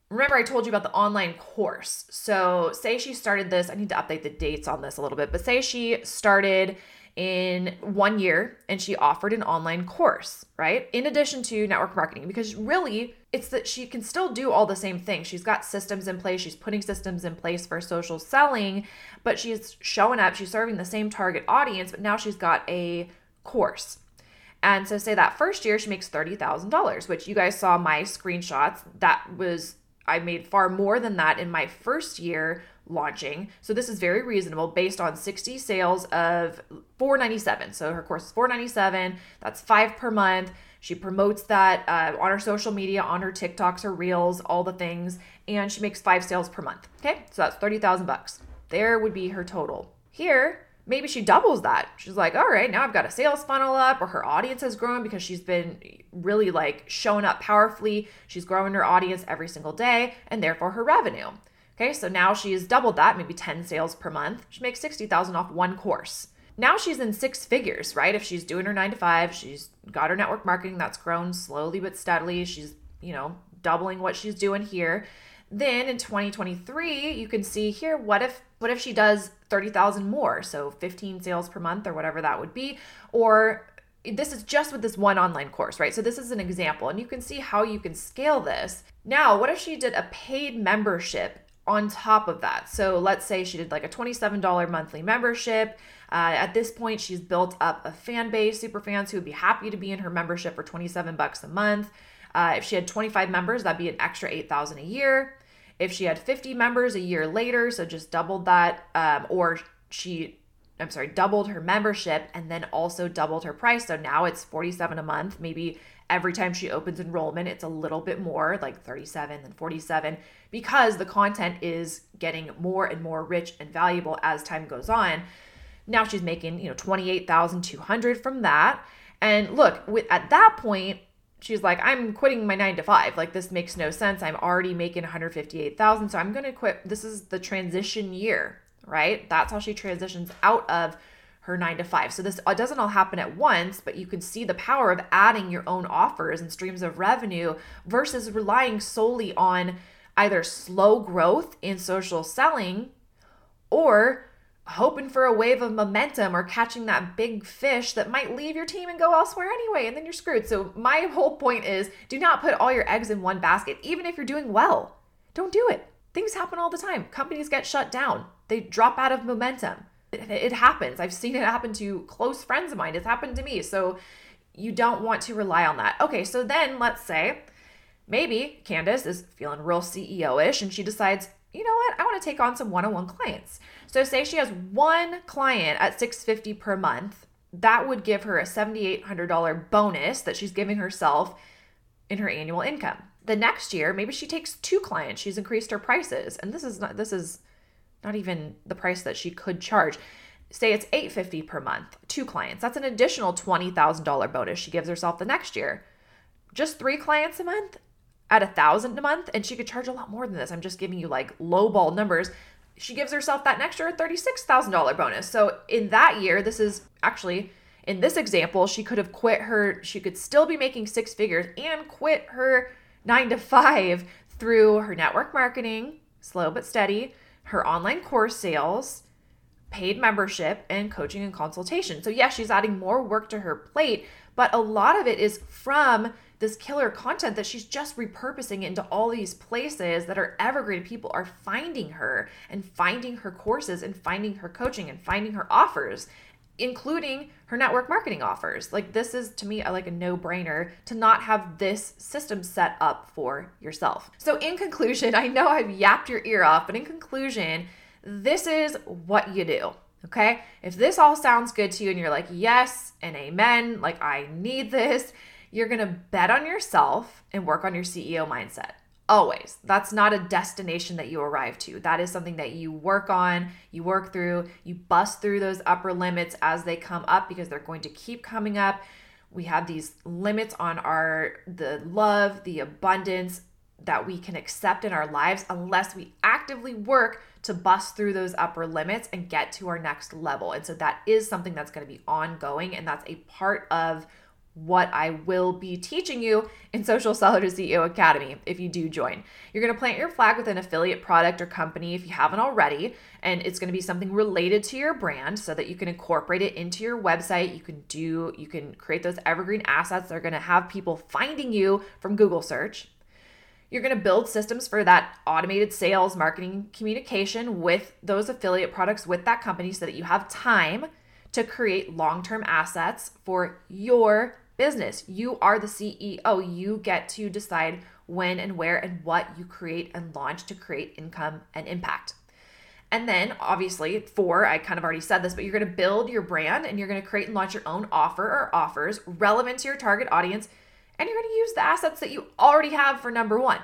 remember I told you about the online course. So say she started this, I need to update the dates on this a little bit, but say she started in one year and she offered an online course, right? In addition to network marketing, because really it's that she can still do all the same thing. She's got systems in place. She's putting systems in place for social selling, but she's showing up, she's serving the same target audience, but now she's got a course. And so say that first year she makes thirty thousand dollars, which you guys saw my screenshots. That was, I made far more than that in my first year launching. So this is very reasonable based on sixty sales of four ninety-seven. So her course is four ninety-seven. That's five per month. She promotes that uh, on her social media, on her TikToks, her reels, all the things, and she makes five sales per month. Okay, so that's thirty thousand bucks. There would be her total. Here, maybe she doubles that. She's like, all right, now I've got a sales funnel up, or her audience has grown because she's been really like showing up powerfully. She's growing her audience every single day, and therefore her revenue. Okay, so now she's doubled that, maybe ten sales per month. She makes sixty thousand dollars off one course. Now she's in six figures, right? If she's doing her nine to five, she's got her network marketing that's grown slowly but steadily. She's, you know, doubling what she's doing here. Then in twenty twenty-three, you can see here, what if what if she does thirty thousand more? So fifteen sales per month or whatever that would be. Or this is just with this one online course, right? So this is an example, and you can see how you can scale this. Now, what if she did a paid membership on top of that? So let's say she did like a twenty-seven dollars monthly membership. Uh, at this point, she's built up a fan base, super fans who would be happy to be in her membership for twenty-seven bucks a month. Uh, if she had twenty-five members, that'd be an extra eight thousand a year. If she had fifty members a year later, so just doubled that, um, or she, I'm sorry, doubled her membership and then also doubled her price. So now it's forty-seven a month. Maybe every time she opens enrollment, it's a little bit more, like thirty-seven, then forty-seven, because the content is getting more and more rich and valuable as time goes on. Now she's making, you know, twenty-eight thousand two hundred dollars from that. And look, with, at that point, she's like, I'm quitting my nine to five. Like, this makes no sense. I'm already making one hundred fifty-eight thousand dollars. So I'm going to quit. This is the transition year, right? That's how she transitions out of her nine to five. So this doesn't all happen at once, but you can see the power of adding your own offers and streams of revenue versus relying solely on either slow growth in social selling or hoping for a wave of momentum or catching that big fish that might leave your team and go elsewhere anyway, and then you're screwed. So my whole point is, do not put all your eggs in one basket, even if you're doing well. Don't do it. Things happen all the time. Companies get shut down. They drop out of momentum. It, it happens. I've seen it happen to close friends of mine. It's happened to me. So you don't want to rely on that. Okay, so then let's say maybe Candice is feeling real C E O-ish and she decides, you know what, I want to take on some one-on-one clients. So say she has one client at six hundred fifty dollars per month. That would give her a seven thousand eight hundred dollars bonus that she's giving herself in her annual income. The next year, maybe she takes two clients. She's increased her prices. And this is not this is not even the price that she could charge. Say it's eight hundred fifty dollars per month, two clients. That's an additional twenty thousand dollars bonus she gives herself the next year. Just three clients a month at one thousand dollars a month, and she could charge a lot more than this. I'm just giving you like lowball numbers. She gives herself that next year a thirty-six thousand dollars bonus. So in that year, this is actually, in this example, she could have quit her, she could still be making six figures and quit her nine to five through her network marketing, slow but steady, her online course sales, paid membership, and coaching and consultation. So yes, she's adding more work to her plate, but a lot of it is from this killer content that she's just repurposing into all these places that are evergreen. People are finding her and finding her courses and finding her coaching and finding her offers, including her network marketing offers. Like, this is, to me, like a no-brainer to not have this system set up for yourself. So in conclusion, I know I've yapped your ear off, but in conclusion, this is what you do. Okay. If this all sounds good to you and you're like, yes and amen, like I need this, you're going to bet on yourself and work on your C E O mindset. Always. That's not a destination that you arrive to. That is something that you work on, you work through, you bust through those upper limits as they come up, because they're going to keep coming up. We have these limits on our, the love, the abundance that we can accept in our lives unless we actively work to bust through those upper limits and get to our next level. And so that is something that's going to be ongoing, and that's a part of what I will be teaching you in Social Seller to C E O Academy if you do join. You're going to plant your flag with an affiliate product or company if you haven't already, and it's going to be something related to your brand so that you can incorporate it into your website. You can do, you can create those evergreen assets that are going to have people finding you from Google search. You're going to build systems for that automated sales, marketing, communication with those affiliate products with that company so that you have time to create long-term assets for your business. You are the C E O. You get to decide when and where and what you create and launch to create income and impact. And then obviously four, I kind of already said this, but you're going to build your brand and you're going to create and launch your own offer or offers relevant to your target audience. And you're going to use the assets that you already have for number one.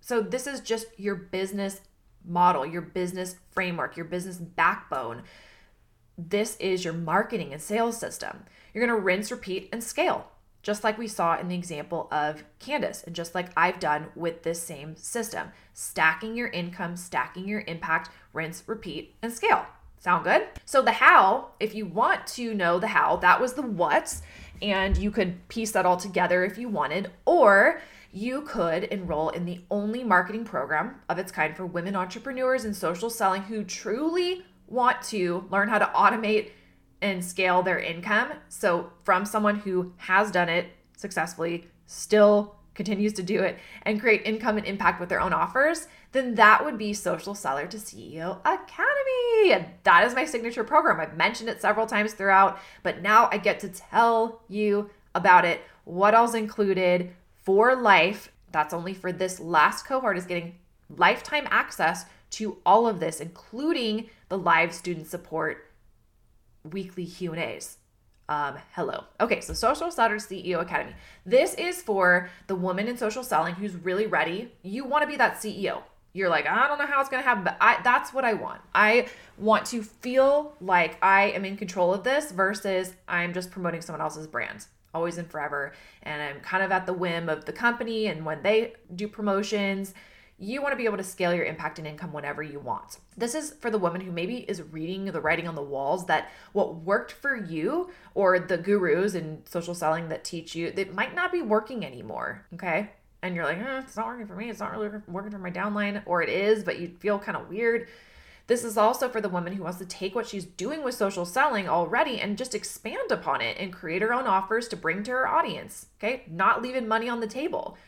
So this is just your business model, your business framework, your business backbone. This is your marketing and sales system. You're going to rinse, repeat, and scale, just like we saw in the example of Candice, and just like I've done with this same system. Stacking your income, stacking your impact, rinse, repeat, and scale. Sound good? So the how, if you want to know the how, that was the what, and you could piece that all together if you wanted, or you could enroll in the only marketing program of its kind for women entrepreneurs in social selling who truly want to learn how to automate and scale their income. So from someone who has done it successfully, still continues to do it, and create income and impact with their own offers, then that would be Social Seller to C E O Academy. That is my signature program. I've mentioned it several times throughout, but now I get to tell you about it, what all's included for life. That's only for this last cohort, is getting lifetime access to all of this, including the live student support weekly Q and A's. Um, hello. Okay, so Social Seller C E O Academy. This is for the woman in social selling who's really ready. You want to be that C E O. You're like, I don't know how it's going to happen, but I, that's what I want. I want to feel like I am in control of this versus I'm just promoting someone else's brand, always and forever. And I'm kind of at the whim of the company and when they do promotions. You want to be able to scale your impact and income whenever you want. This is for the woman who maybe is reading the writing on the walls that what worked for you, or the gurus in social selling that teach you, that might not be working anymore, okay? And you're like, eh, it's not working for me. It's not really working for my downline, or it is, but you feel kind of weird. This is also for the woman who wants to take what she's doing with social selling already and just expand upon it and create her own offers to bring to her audience, okay? Not leaving money on the table.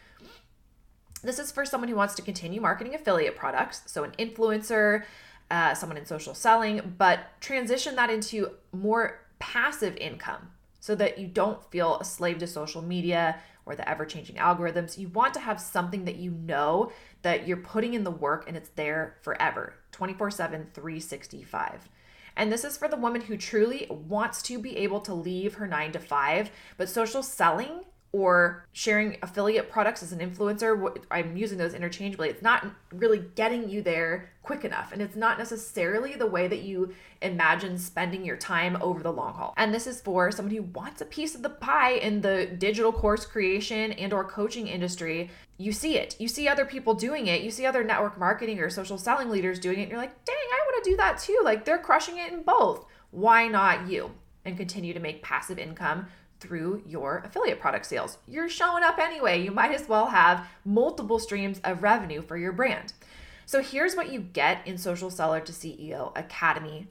This is for someone who wants to continue marketing affiliate products, so an influencer, uh, someone in social selling, but transition that into more passive income so that you don't feel a slave to social media or the ever-changing algorithms. You want to have something that you know that you're putting in the work and it's there forever, twenty-four seven, three sixty-five. And this is for the woman who truly wants to be able to leave her nine to five, but social selling or sharing affiliate products as an influencer, I'm using those interchangeably, it's not really getting you there quick enough. And it's not necessarily the way that you imagine spending your time over the long haul. And this is for someone who wants a piece of the pie in the digital course creation and or coaching industry. You see it. You see other people doing it. You see other network marketing or social selling leaders doing it. And you're like, dang, I want to do that too. Like, they're crushing it in both. Why not you? And continue to make passive income through your affiliate product sales. You're showing up anyway. You might as well have multiple streams of revenue for your brand. So here's what you get in Social Seller to C E O Academy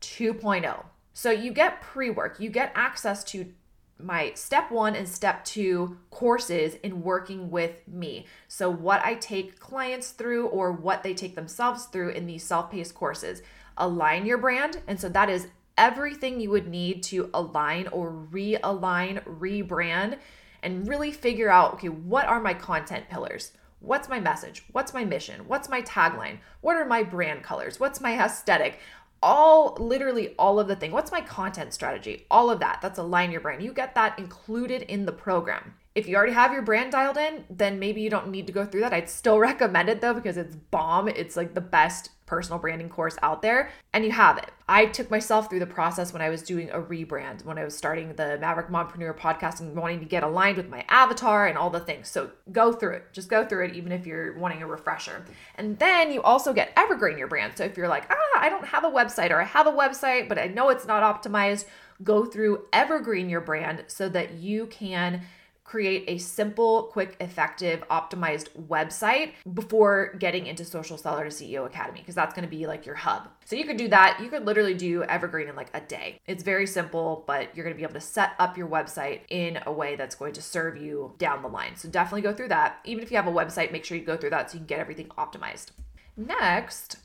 two point oh. So you get pre-work. You get access to my step one and step two courses in working with me. So what I take clients through or what they take themselves through in these self-paced courses. Align your brand. And so that is everything you would need to align or realign, rebrand, and really figure out, okay, what are my content pillars? What's my message? What's my mission? What's my tagline? What are my brand colors? What's my aesthetic? All, literally all of the thing. What's my content strategy? All of that. That's align your brand. You get that included in the program. If you already have your brand dialed in, then maybe you don't need to go through that. I'd still recommend it though, because it's bomb. It's like the best personal branding course out there, and you have it. I took myself through the process when I was doing a rebrand, when I was starting the Maverick Mompreneur podcast and wanting to get aligned with my avatar and all the things. So go through it. Just go through it, even if you're wanting a refresher. And then you also get evergreen your brand. So if you're like, ah, I don't have a website, or I have a website, but I know it's not optimized, go through evergreen your brand so that you can create a simple, quick, effective, optimized website before getting into Social Seller to C E O Academy, because that's going to be like your hub. So you could do that. You could literally do evergreen in like a day. It's very simple, but you're going to be able to set up your website in a way that's going to serve you down the line. So definitely go through that. Even if you have a website, make sure you go through that so you can get everything optimized. Next,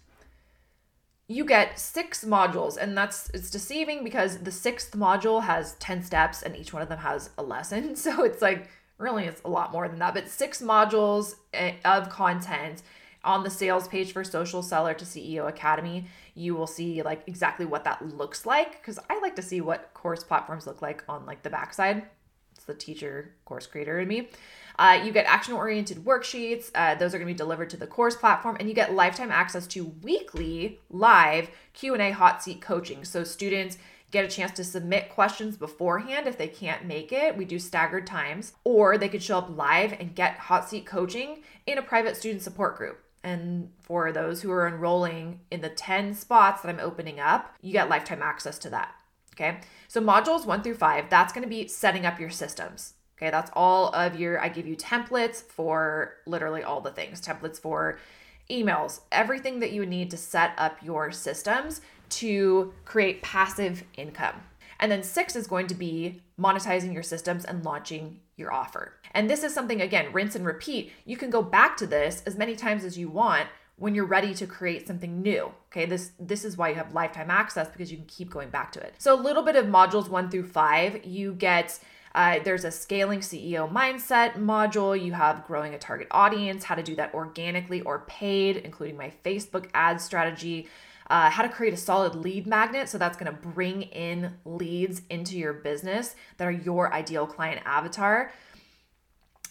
you get six modules, and that's, it's deceiving because the sixth module has ten steps and each one of them has a lesson. So it's like, really, it's a lot more than that, but six modules of content on the sales page for Social Seller to C E O Academy. You will see like exactly what that looks like, because I like to see what course platforms look like on like the backside. It's the teacher, course creator in me. Uh, you get action-oriented worksheets. Uh, those are going to be delivered to the course platform, and you get lifetime access to weekly live Q and A hot seat coaching. So students get a chance to submit questions beforehand if they can't make it. We do staggered times, or they could show up live and get hot seat coaching in a private student support group. And for those who are enrolling in the ten spots that I'm opening up, you get lifetime access to that. Okay. So modules one through five, that's going to be setting up your systems. Okay, that's all of your, I give you templates for literally all the things, templates for emails, everything that you need to set up your systems to create passive income. And then six is going to be monetizing your systems and launching your offer. And this is something, again, rinse and repeat. You can go back to this as many times as you want when you're ready to create something new. Okay, this this is why you have lifetime access, because you can keep going back to it. So a little bit of modules one through five, you get, uh, there's a scaling C E O mindset module, you have growing a target audience, how to do that organically or paid, including my Facebook ad strategy, Uh, how to create a solid lead magnet. So that's going to bring in leads into your business that are your ideal client avatar.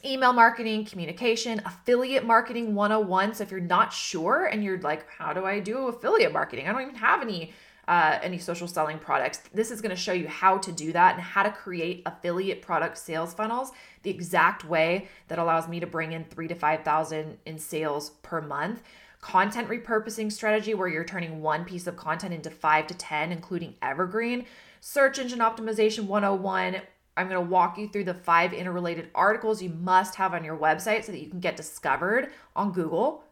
Email marketing, communication, affiliate marketing one oh one. So if you're not sure and you're like, how do I do affiliate marketing? I don't even have any, uh, any social selling products. This is going to show you how to do that and how to create affiliate product sales funnels the exact way that allows me to bring in three to five thousand in sales per month. Content repurposing strategy, where you're turning one piece of content into five to ten, including evergreen. Search engine optimization one oh one. I'm going to walk you through the five interrelated articles you must have on your website so that you can get discovered on Google.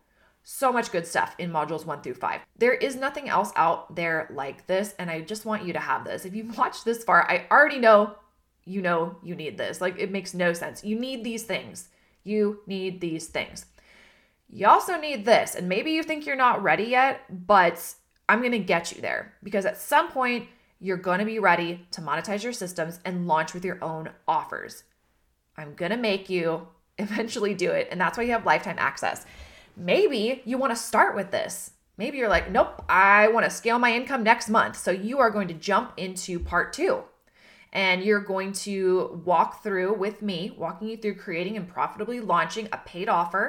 So much good stuff in modules one through five. There is nothing else out there like this, and I just want you to have this. If you've watched this far, I already know you know you need this. Like, it makes no sense. You need these things. You need these things. You also need this, and maybe you think you're not ready yet, but I'm going to get you there, because at some point you're going to be ready to monetize your systems and launch with your own offers. I'm going to make you eventually do it, and that's why you have lifetime access. Maybe you want to start with this. Maybe you're like, nope, I want to scale my income next month. So you are going to jump into part two, and you're going to walk through with me, walking you through creating and profitably launching a paid offer.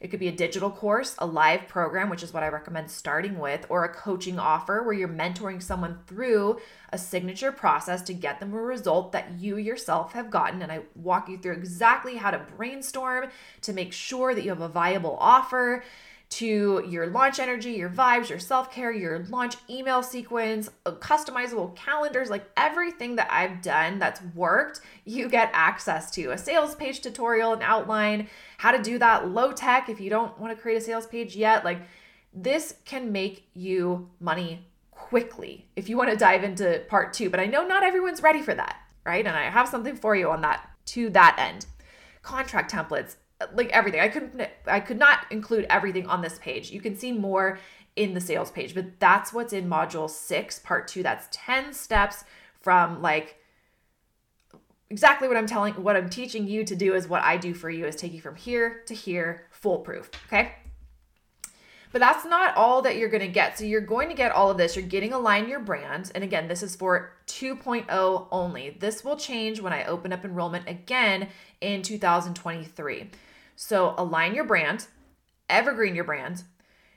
It could be a digital course, a live program, which is what I recommend starting with, or a coaching offer where you're mentoring someone through a signature process to get them a result that you yourself have gotten. And I walk you through exactly how to brainstorm to make sure that you have a viable offer, to your launch energy, your vibes, your self-care, your launch email sequence, customizable calendars, like everything that I've done that's worked, you get access to. A sales page tutorial, an outline, how to do that low tech if you don't want to create a sales page yet. Like, this can make you money quickly if you want to dive into part two, but I know not everyone's ready for that, right? And I have something for you on that, to that end. Contract templates, like everything. I couldn't, I could not include everything on this page. You can see more in the sales page, but that's what's in module six, part two. That's ten steps from, like, exactly what I'm telling, what I'm teaching you to do is what I do for you, is take you from here to here, foolproof. Okay. But that's not all that you're going to get. So you're going to get all of this. You're getting Align Your Brand. And again, this is for two point oh only. This will change when I open up enrollment again in two thousand twenty-three. So Align Your Brand, Evergreen Your Brand,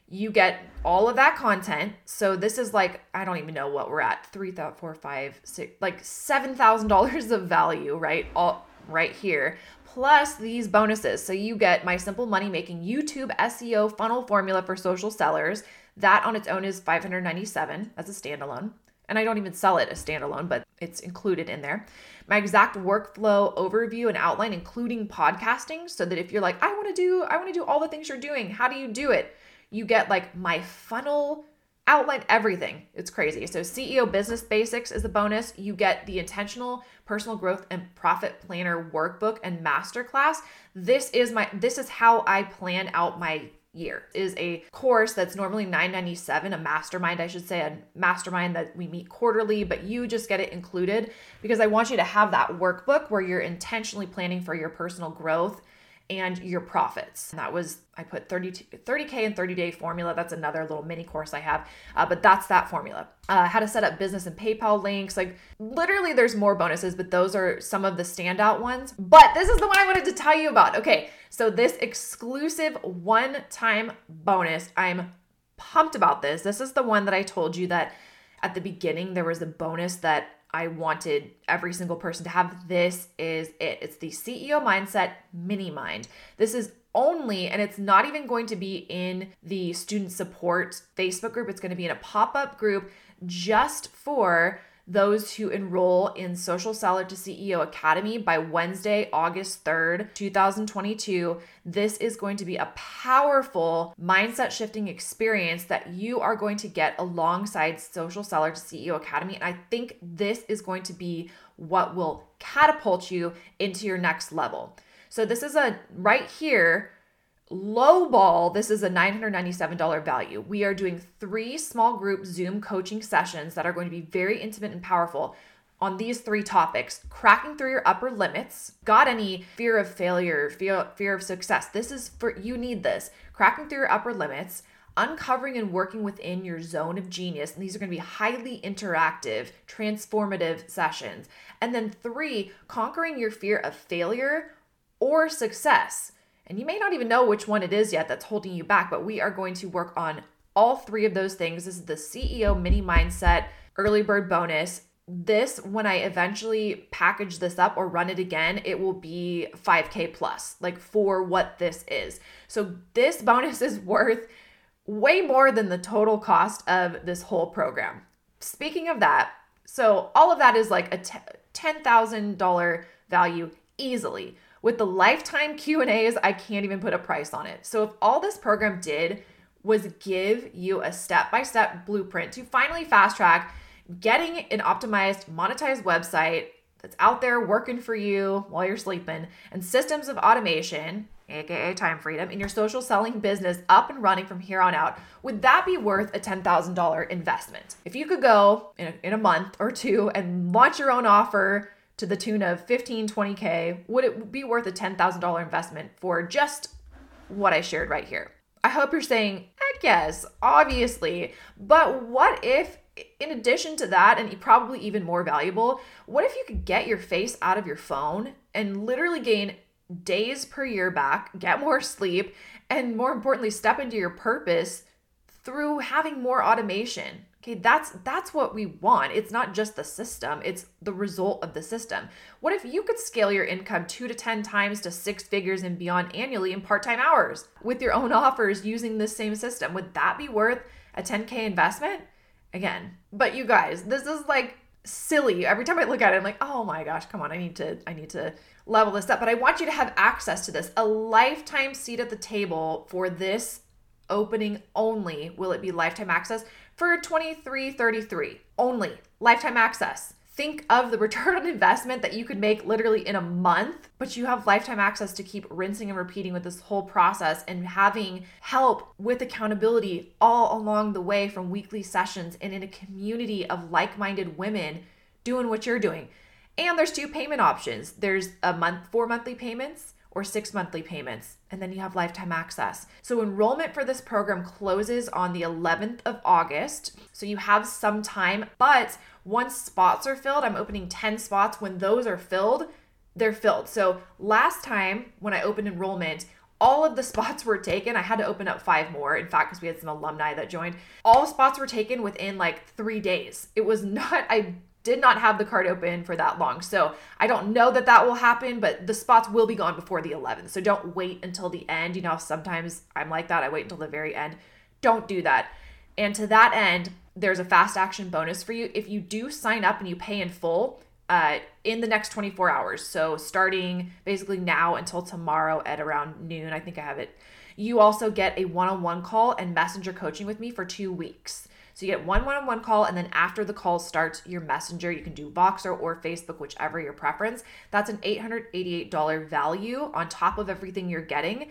you get all of that content. So this is like, I don't even know what we're at, three, four, five, six, like seven thousand dollars of value, right? All right here, plus these bonuses. So you get my simple money making YouTube S E O funnel formula for social sellers. That on its own is five hundred ninety-seven dollars as a standalone. And I don't even sell it as standalone, but it's included in there. My exact workflow overview and outline, including podcasting, so that if you're like, I want to do, I want to do all the things you're doing, how do you do it? You get like my funnel outline, everything. It's crazy. So C E O Business Basics is a bonus. You get the Intentional Personal Growth and Profit Planner workbook and masterclass. This is my, this is how I plan out my year, is a course that's normally nine ninety-seven, a mastermind, I should say, a mastermind that we meet quarterly, but you just get it included because I want you to have that workbook where you're intentionally planning for your personal growth and your profits. And that was, I put thirty, thirty K and thirty day formula. That's another little mini course I have, uh, but that's that formula. Uh, how to set up business and PayPal links. Like, literally there's more bonuses, but those are some of the standout ones. But this is the one I wanted to tell you about. Okay, so this exclusive one-time bonus, I'm pumped about this. This is the one that I told you that at the beginning, there was a bonus that I wanted every single person to have. This is it. It's the C E O Mindset Mini Mind. This is only, and it's not even going to be in the student support Facebook group. It's going to be in a pop-up group just for those who enroll in Social Seller to C E O Academy by Wednesday, August third, two thousand twenty-two. This is going to be a powerful mindset shifting experience that you are going to get alongside Social Seller to C E O Academy. And I think this is going to be what will catapult you into your next level. So this is a right here, low ball. This is a nine hundred ninety-seven dollars value. We are doing three small group Zoom coaching sessions that are going to be very intimate and powerful on these three topics: cracking through your upper limits, got any fear of failure, fear, fear of success. This is for, you need this, cracking through your upper limits, uncovering and working within your zone of genius. And these are going to be highly interactive, transformative sessions. And then three, conquering your fear of failure or success. And you may not even know which one it is yet that's holding you back, but we are going to work on all three of those things. This is the C E O mini mindset early bird bonus. This, when I eventually package this up or run it again, it will be five K plus, like, for what this is. So this bonus is worth way more than the total cost of this whole program. Speaking of that, so all of that is like a ten thousand dollars value easily. With the lifetime Q and A's, I can't even put a price on it. So if all this program did was give you a step-by-step blueprint to finally fast track getting an optimized, monetized website that's out there working for you while you're sleeping, and systems of automation, aka time freedom, in your social selling business up and running from here on out, would that be worth a ten thousand dollars investment? If you could go in a, in a month or two and launch your own offer to the tune of fifteen, twenty K, would it be worth a ten thousand dollars investment for just what I shared right here? I hope you're saying, heck yes, obviously. But what if, in addition to that, and probably even more valuable, what if you could get your face out of your phone and literally gain days per year back, get more sleep, and more importantly, step into your purpose through having more automation? Okay, that's that's what we want. It's not just the system, it's the result of the system. What if you could scale your income two to ten times to six figures and beyond annually in part-time hours with your own offers using this same system? Would that be worth a ten K investment? Again, but you guys, this is like silly. Every time I look at it, I'm like, oh my gosh, come on, I need to, I need to level this up. But I want you to have access to this, a lifetime seat at the table for this opening only. Will it be lifetime access? For twenty-three dollars and thirty-three cents only, lifetime access. Think of the return on investment that you could make literally in a month, but you have lifetime access to keep rinsing and repeating with this whole process and having help with accountability all along the way from weekly sessions and in a community of like-minded women doing what you're doing. And there's two payment options. There's a month, four monthly payments, or six monthly payments, and then you have lifetime access. So enrollment for this program closes on the eleventh of August. So you have some time, but once spots are filled, I'm opening ten spots. When those are filled, they're filled. So last time when I opened enrollment, all of the spots were taken. I had to open up five more, in fact, because we had some alumni that joined. All spots were taken within like three days. It was not, I did not have the card open for that long. So I don't know that that will happen, but the spots will be gone before the eleventh. So don't wait until the end. You know, sometimes I'm like that. I wait until the very end. Don't do that. And to that end, there's a fast action bonus for you. If you do sign up and you pay in full uh, in the next twenty-four hours, so starting basically now until tomorrow at around noon, I think I have it, you also get a one-on-one call and messenger coaching with me for two weeks. So you get one one-on-one call, and then after the call starts, your messenger, you can do Voxer or Facebook, whichever your preference. That's an eight hundred eighty-eight dollars value on top of everything you're getting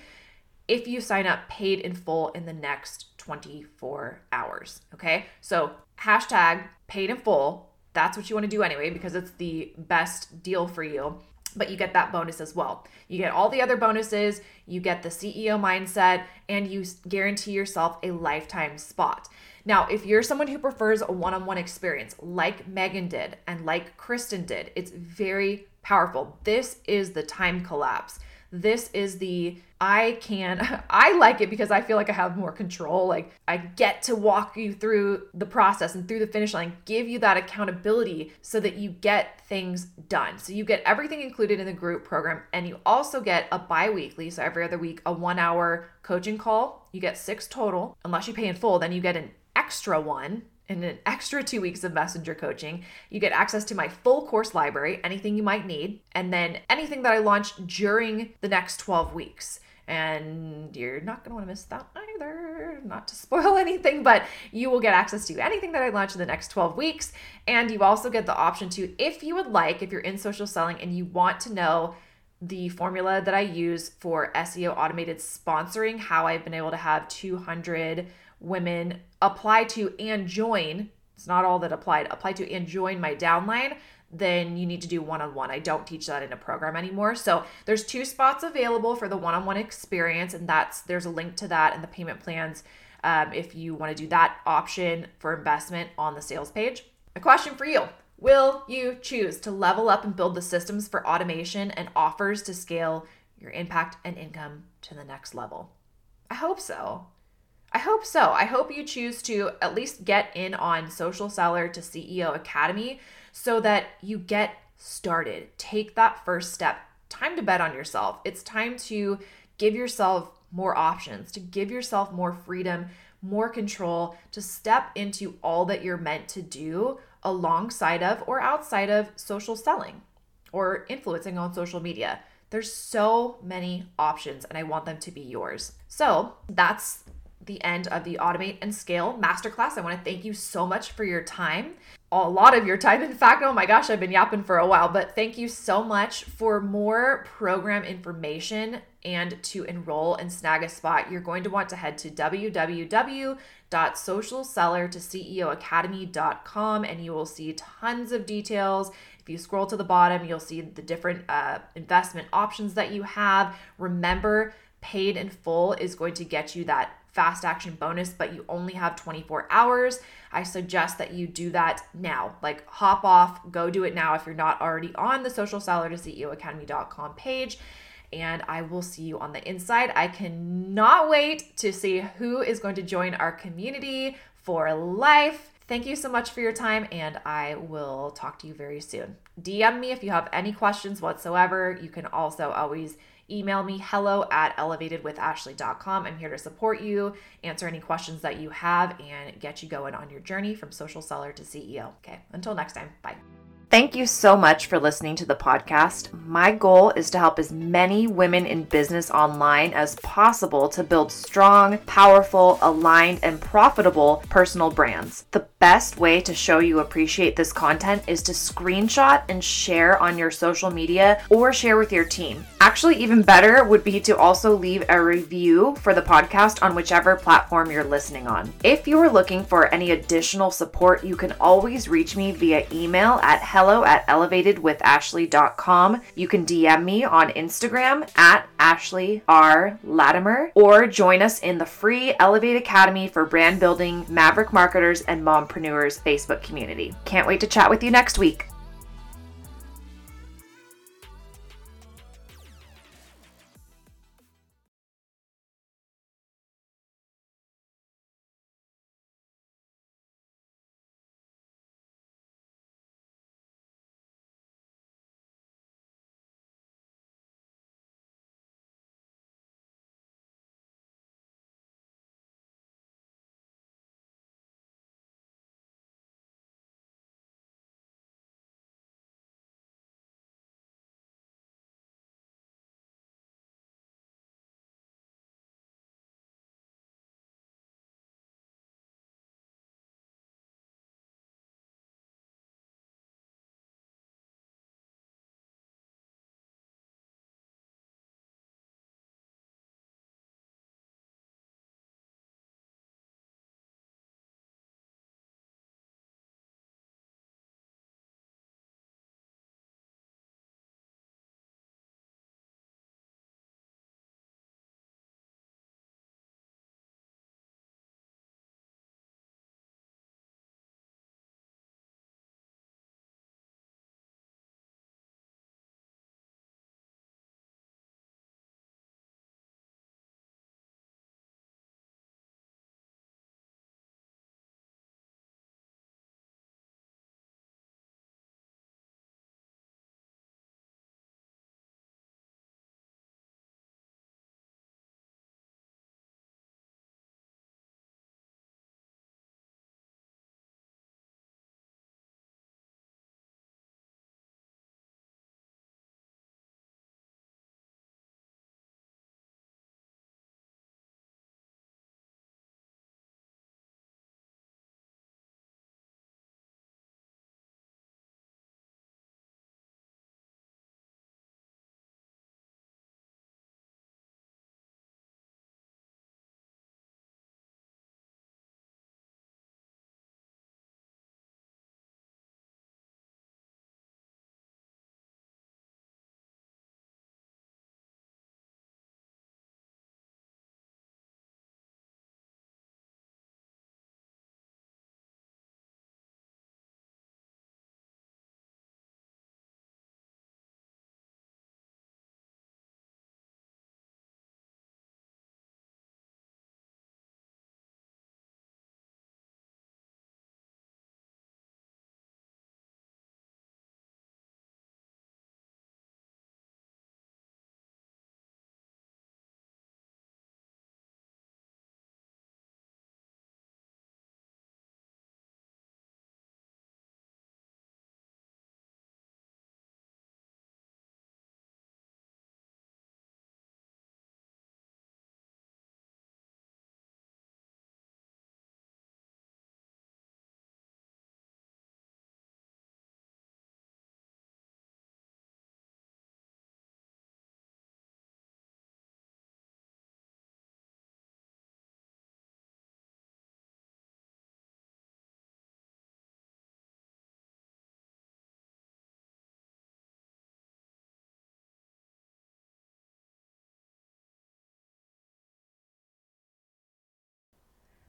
if you sign up paid in full in the next twenty-four hours, okay? So hashtag paid in full. That's what you want to do anyway, because it's the best deal for you. But you get that bonus as well. You get all the other bonuses, you get the C E O mindset, and you guarantee yourself a lifetime spot. Now, if you're someone who prefers a one-on-one experience like Megan did and like Kristen did, it's very powerful. This is the time collapse. This is the, I can, I like it because I feel like I have more control. Like, I get to walk you through the process and through the finish line, give you that accountability so that you get things done. So you get everything included in the group program, and you also get a bi-weekly, so every other week, a one hour coaching call. You get six total, unless you pay in full, then you get an extra one and an extra two weeks of messenger coaching. You get access to my full course library, anything you might need, and then anything that I launch during the next twelve weeks. And you're not going to want to miss that either, not to spoil anything, but you will get access to anything that I launch in the next twelve weeks. And you also get the option to, if you would like, if you're in social selling and you want to know the formula that I use for S E O automated sponsoring, how I've been able to have two hundred women apply to and join, it's not all that applied, apply to and join my downline, then you need to do one-on-one. I don't teach that in a program anymore. So there's two spots available for the one-on-one experience, and that's there's a link to that in the payment plans um, if you want to do that option for investment on the sales page. A question for you. Will you choose to level up and build the systems for automation and offers to scale your impact and income to the next level? I hope so. I hope so. I hope you choose to at least get in on Social Seller to C E O Academy so that you get started. Take that first step. Time to bet on yourself. It's time to give yourself more options, to give yourself more freedom, more control, to step into all that you're meant to do alongside of or outside of social selling or influencing on social media. There's so many options, and I want them to be yours. So that's the end of the Automate and Scale Masterclass. I want to thank you so much for your time, a lot of your time. In fact, oh my gosh, I've been yapping for a while, but thank you so much. For more program information and to enroll and snag a spot, you're going to want to head to w w w dot social seller to c e o academy dot com, and you will see tons of details. If you scroll to the bottom, you'll see the different uh, investment options that you have. Remember, paid in full is going to get you that fast action bonus, but you only have twenty-four hours. I suggest that you do that now. Like, hop off, go do it now if you're not already on the Social Seller to C E O Academy dot com page. And I will see you on the inside. I cannot wait to see who is going to join our community for life. Thank you so much for your time, and I will talk to you very soon. D M me if you have any questions whatsoever. You can also always email me, hello at elevated with ashley dot com. I'm here to support you, answer any questions that you have, and get you going on your journey from social seller to C E O. Okay, until next time, bye. Thank you so much for listening to the podcast. My goal is to help as many women in business online as possible to build strong, powerful, aligned, and profitable personal brands. The best way to show you appreciate this content is to screenshot and share on your social media or share with your team. Actually, even better would be to also leave a review for the podcast on whichever platform you're listening on. If you are looking for any additional support, you can always reach me via email at hello at elevated with ashley dot com. You can D M me on Instagram at Ashley R. Latimer, or join us in the free Elevate Academy for Brand-building Maverick Marketers and Mompreneurs Facebook community. Can't wait to chat with you next week.